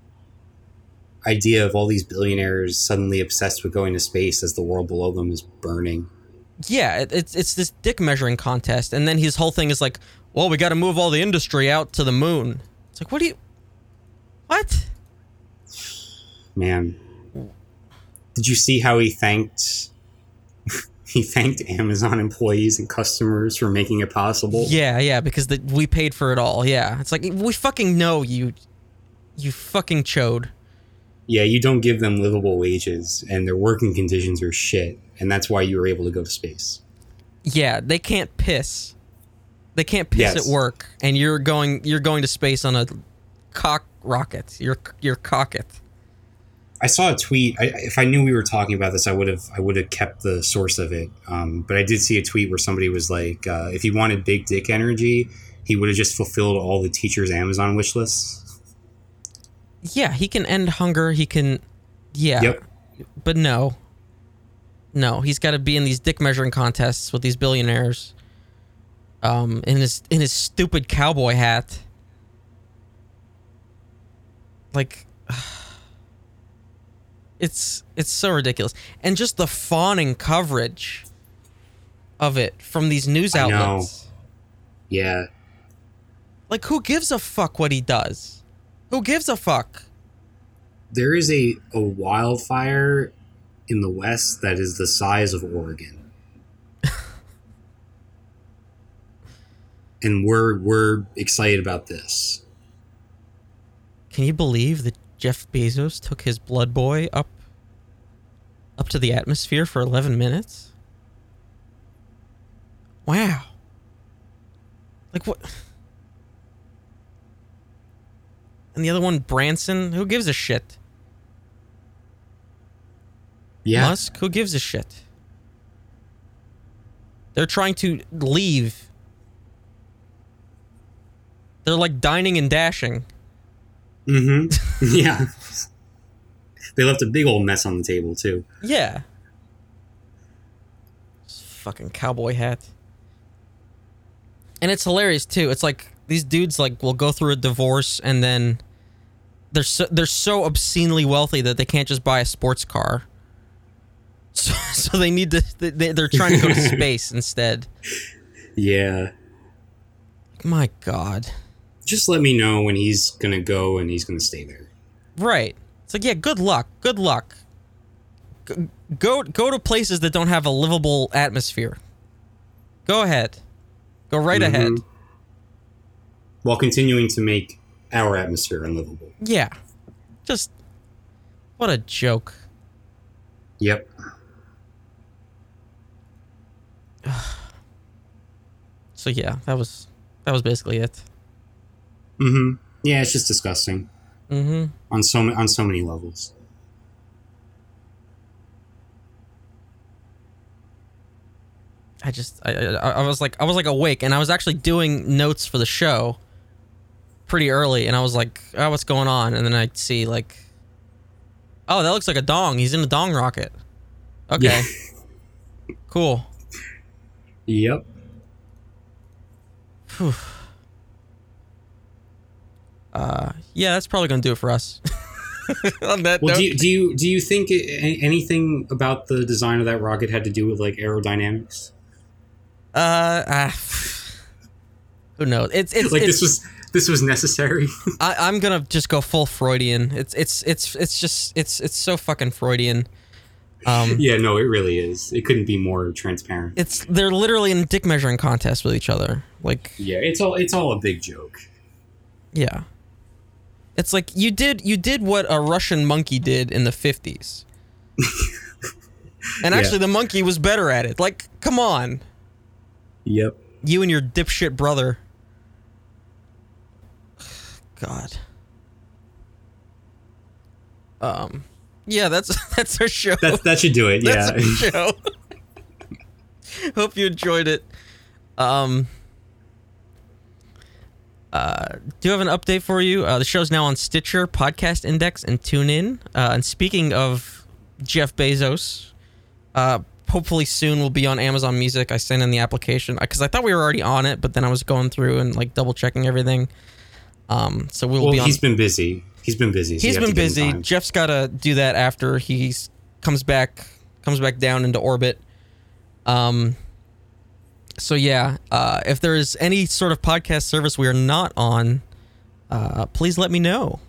idea of all these billionaires suddenly obsessed with going to space as the world below them is burning. Yeah, it's this dick measuring contest, and then his whole thing is like, well, we got to move all the industry out to the moon. It's like, what? Man, did you see how he thanked? He thanked Amazon employees and customers for making it possible. Yeah, because we paid for it all. Yeah, it's like, we fucking know you fucking chode. Yeah, you don't give them livable wages, and their working conditions are shit, and that's why you were able to go to space. Yeah, they can't piss. They can't piss at work, and you're going to space on a cock rocket. You're cocket. I saw a tweet. If I knew we were talking about this, I would have kept the source of it. But I did see a tweet where somebody was like, if he wanted big dick energy, he would have just fulfilled all the teachers' Amazon wish lists. Yeah, he can end hunger. He can. Yeah. Yep. But no, he's got to be in these dick measuring contests with these billionaires. In his stupid cowboy hat. Like. It's so ridiculous. And just the fawning coverage of it from these news outlets. Yeah. Like, who gives a fuck what he does? Who gives a fuck? There is a wildfire in the West that is the size of Oregon. And we're excited about this. Can you believe that Jeff Bezos took his blood boy up to the atmosphere for 11 minutes? Wow. Like, what? And the other one, Branson, who gives a shit? Yeah. Musk, who gives a shit? They're trying to leave. They're like dining and dashing. Mm-hmm. Yeah. They left a big old mess on the table, too. Yeah. Fucking cowboy hat. And it's hilarious, too. It's like, these dudes, like, will go through a divorce, and then they're so obscenely wealthy that they can't just buy a sports car. So they need to... They're trying to go to space instead. Yeah. My God. Just let me know when he's going to go and he's going to stay there. Right. It's like, yeah, good luck. Go to places that don't have a livable atmosphere. Go ahead. Go right ahead. While continuing to make our atmosphere unlivable. Yeah. Just, what a joke. Yep. So yeah, that was basically it. Mm-hmm. Yeah, it's just disgusting. Mm-hmm. On so many levels. I was like awake, and I was actually doing notes for the show pretty early, and I was like, oh, what's going on? And then I see, like, oh, that looks like a dong. He's in a dong rocket. Okay. Yeah. Cool. Yep. Whew. Yeah, that's probably gonna do it for us. On that note. Do you think anything about the design of that rocket had to do with, like, aerodynamics? Who knows? It's like, this was necessary. I'm gonna just go full Freudian. It's just so fucking Freudian. Yeah, no, it really is. It couldn't be more transparent. They're literally in a dick measuring contest with each other. Like, yeah, it's all a big joke. Yeah. It's like, you did what a Russian monkey did in the 50s. And actually, the monkey was better at it. Like, come on. Yep. You and your dipshit brother. God. Yeah, that's our show. That should do it, yeah. That's our show. Hope you enjoyed it. Do have an update for you. The show's now on Stitcher, Podcast Index, and TuneIn. And speaking of Jeff Bezos, hopefully soon we'll be on Amazon Music. I sent in the application because I thought we were already on it, but then I was going through and like double checking everything. So we'll be on. He's been busy. He's been busy. Jeff's got to do that after he comes back down into orbit. So yeah, if there is any sort of podcast service we are not on, please let me know,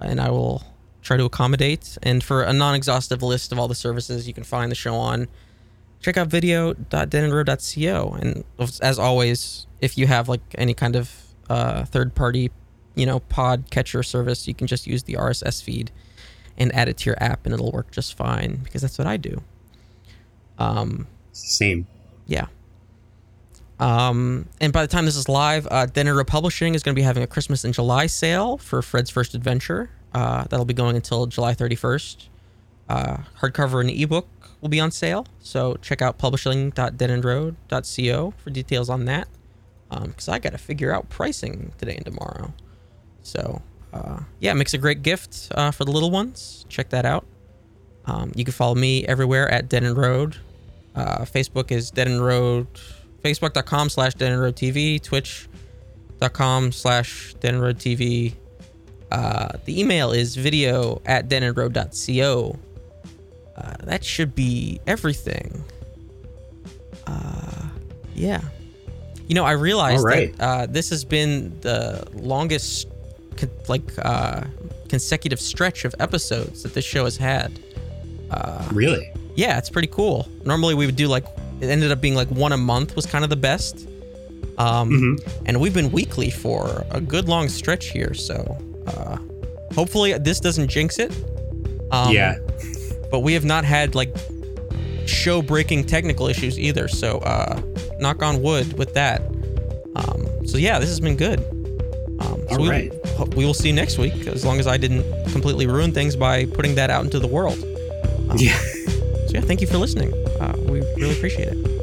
and I will try to accommodate. And for a non-exhaustive list of all the services you can find the show on, check out video.denandrow.co. And as always, if you have like any kind of third-party, pod catcher service, you can just use the RSS feed and add it to your app, and it'll work just fine because that's what I do. Same. Yeah. And by the time this is live, Denner Publishing is going to be having a Christmas in July sale for Fred's First Adventure. That'll be going until July 31st. Hardcover and ebook will be on sale, so check out publishing.denandroad.co for details on that. Because I got to figure out pricing today and tomorrow. So, yeah, makes a great gift for the little ones. Check that out. You can follow me everywhere at Den and Road. Facebook is Den and Road. Facebook.com/DenAndRoadTV, Twitch.com/DenAndRoadTV. The email is video@denandroad.co. That should be everything. Yeah. I realized that this has been the longest consecutive stretch of episodes that this show has had. Really? Yeah, it's pretty cool. Normally we would do it ended up being one a month was kind of the best. And we've been weekly for a good long stretch here. So hopefully this doesn't jinx it. Yeah. But we have not had show breaking technical issues either. So knock on wood with that. So yeah, this has been good. We will see you next week, as long as I didn't completely ruin things by putting that out into the world. Yeah. So yeah, thank you for listening. We really appreciate it.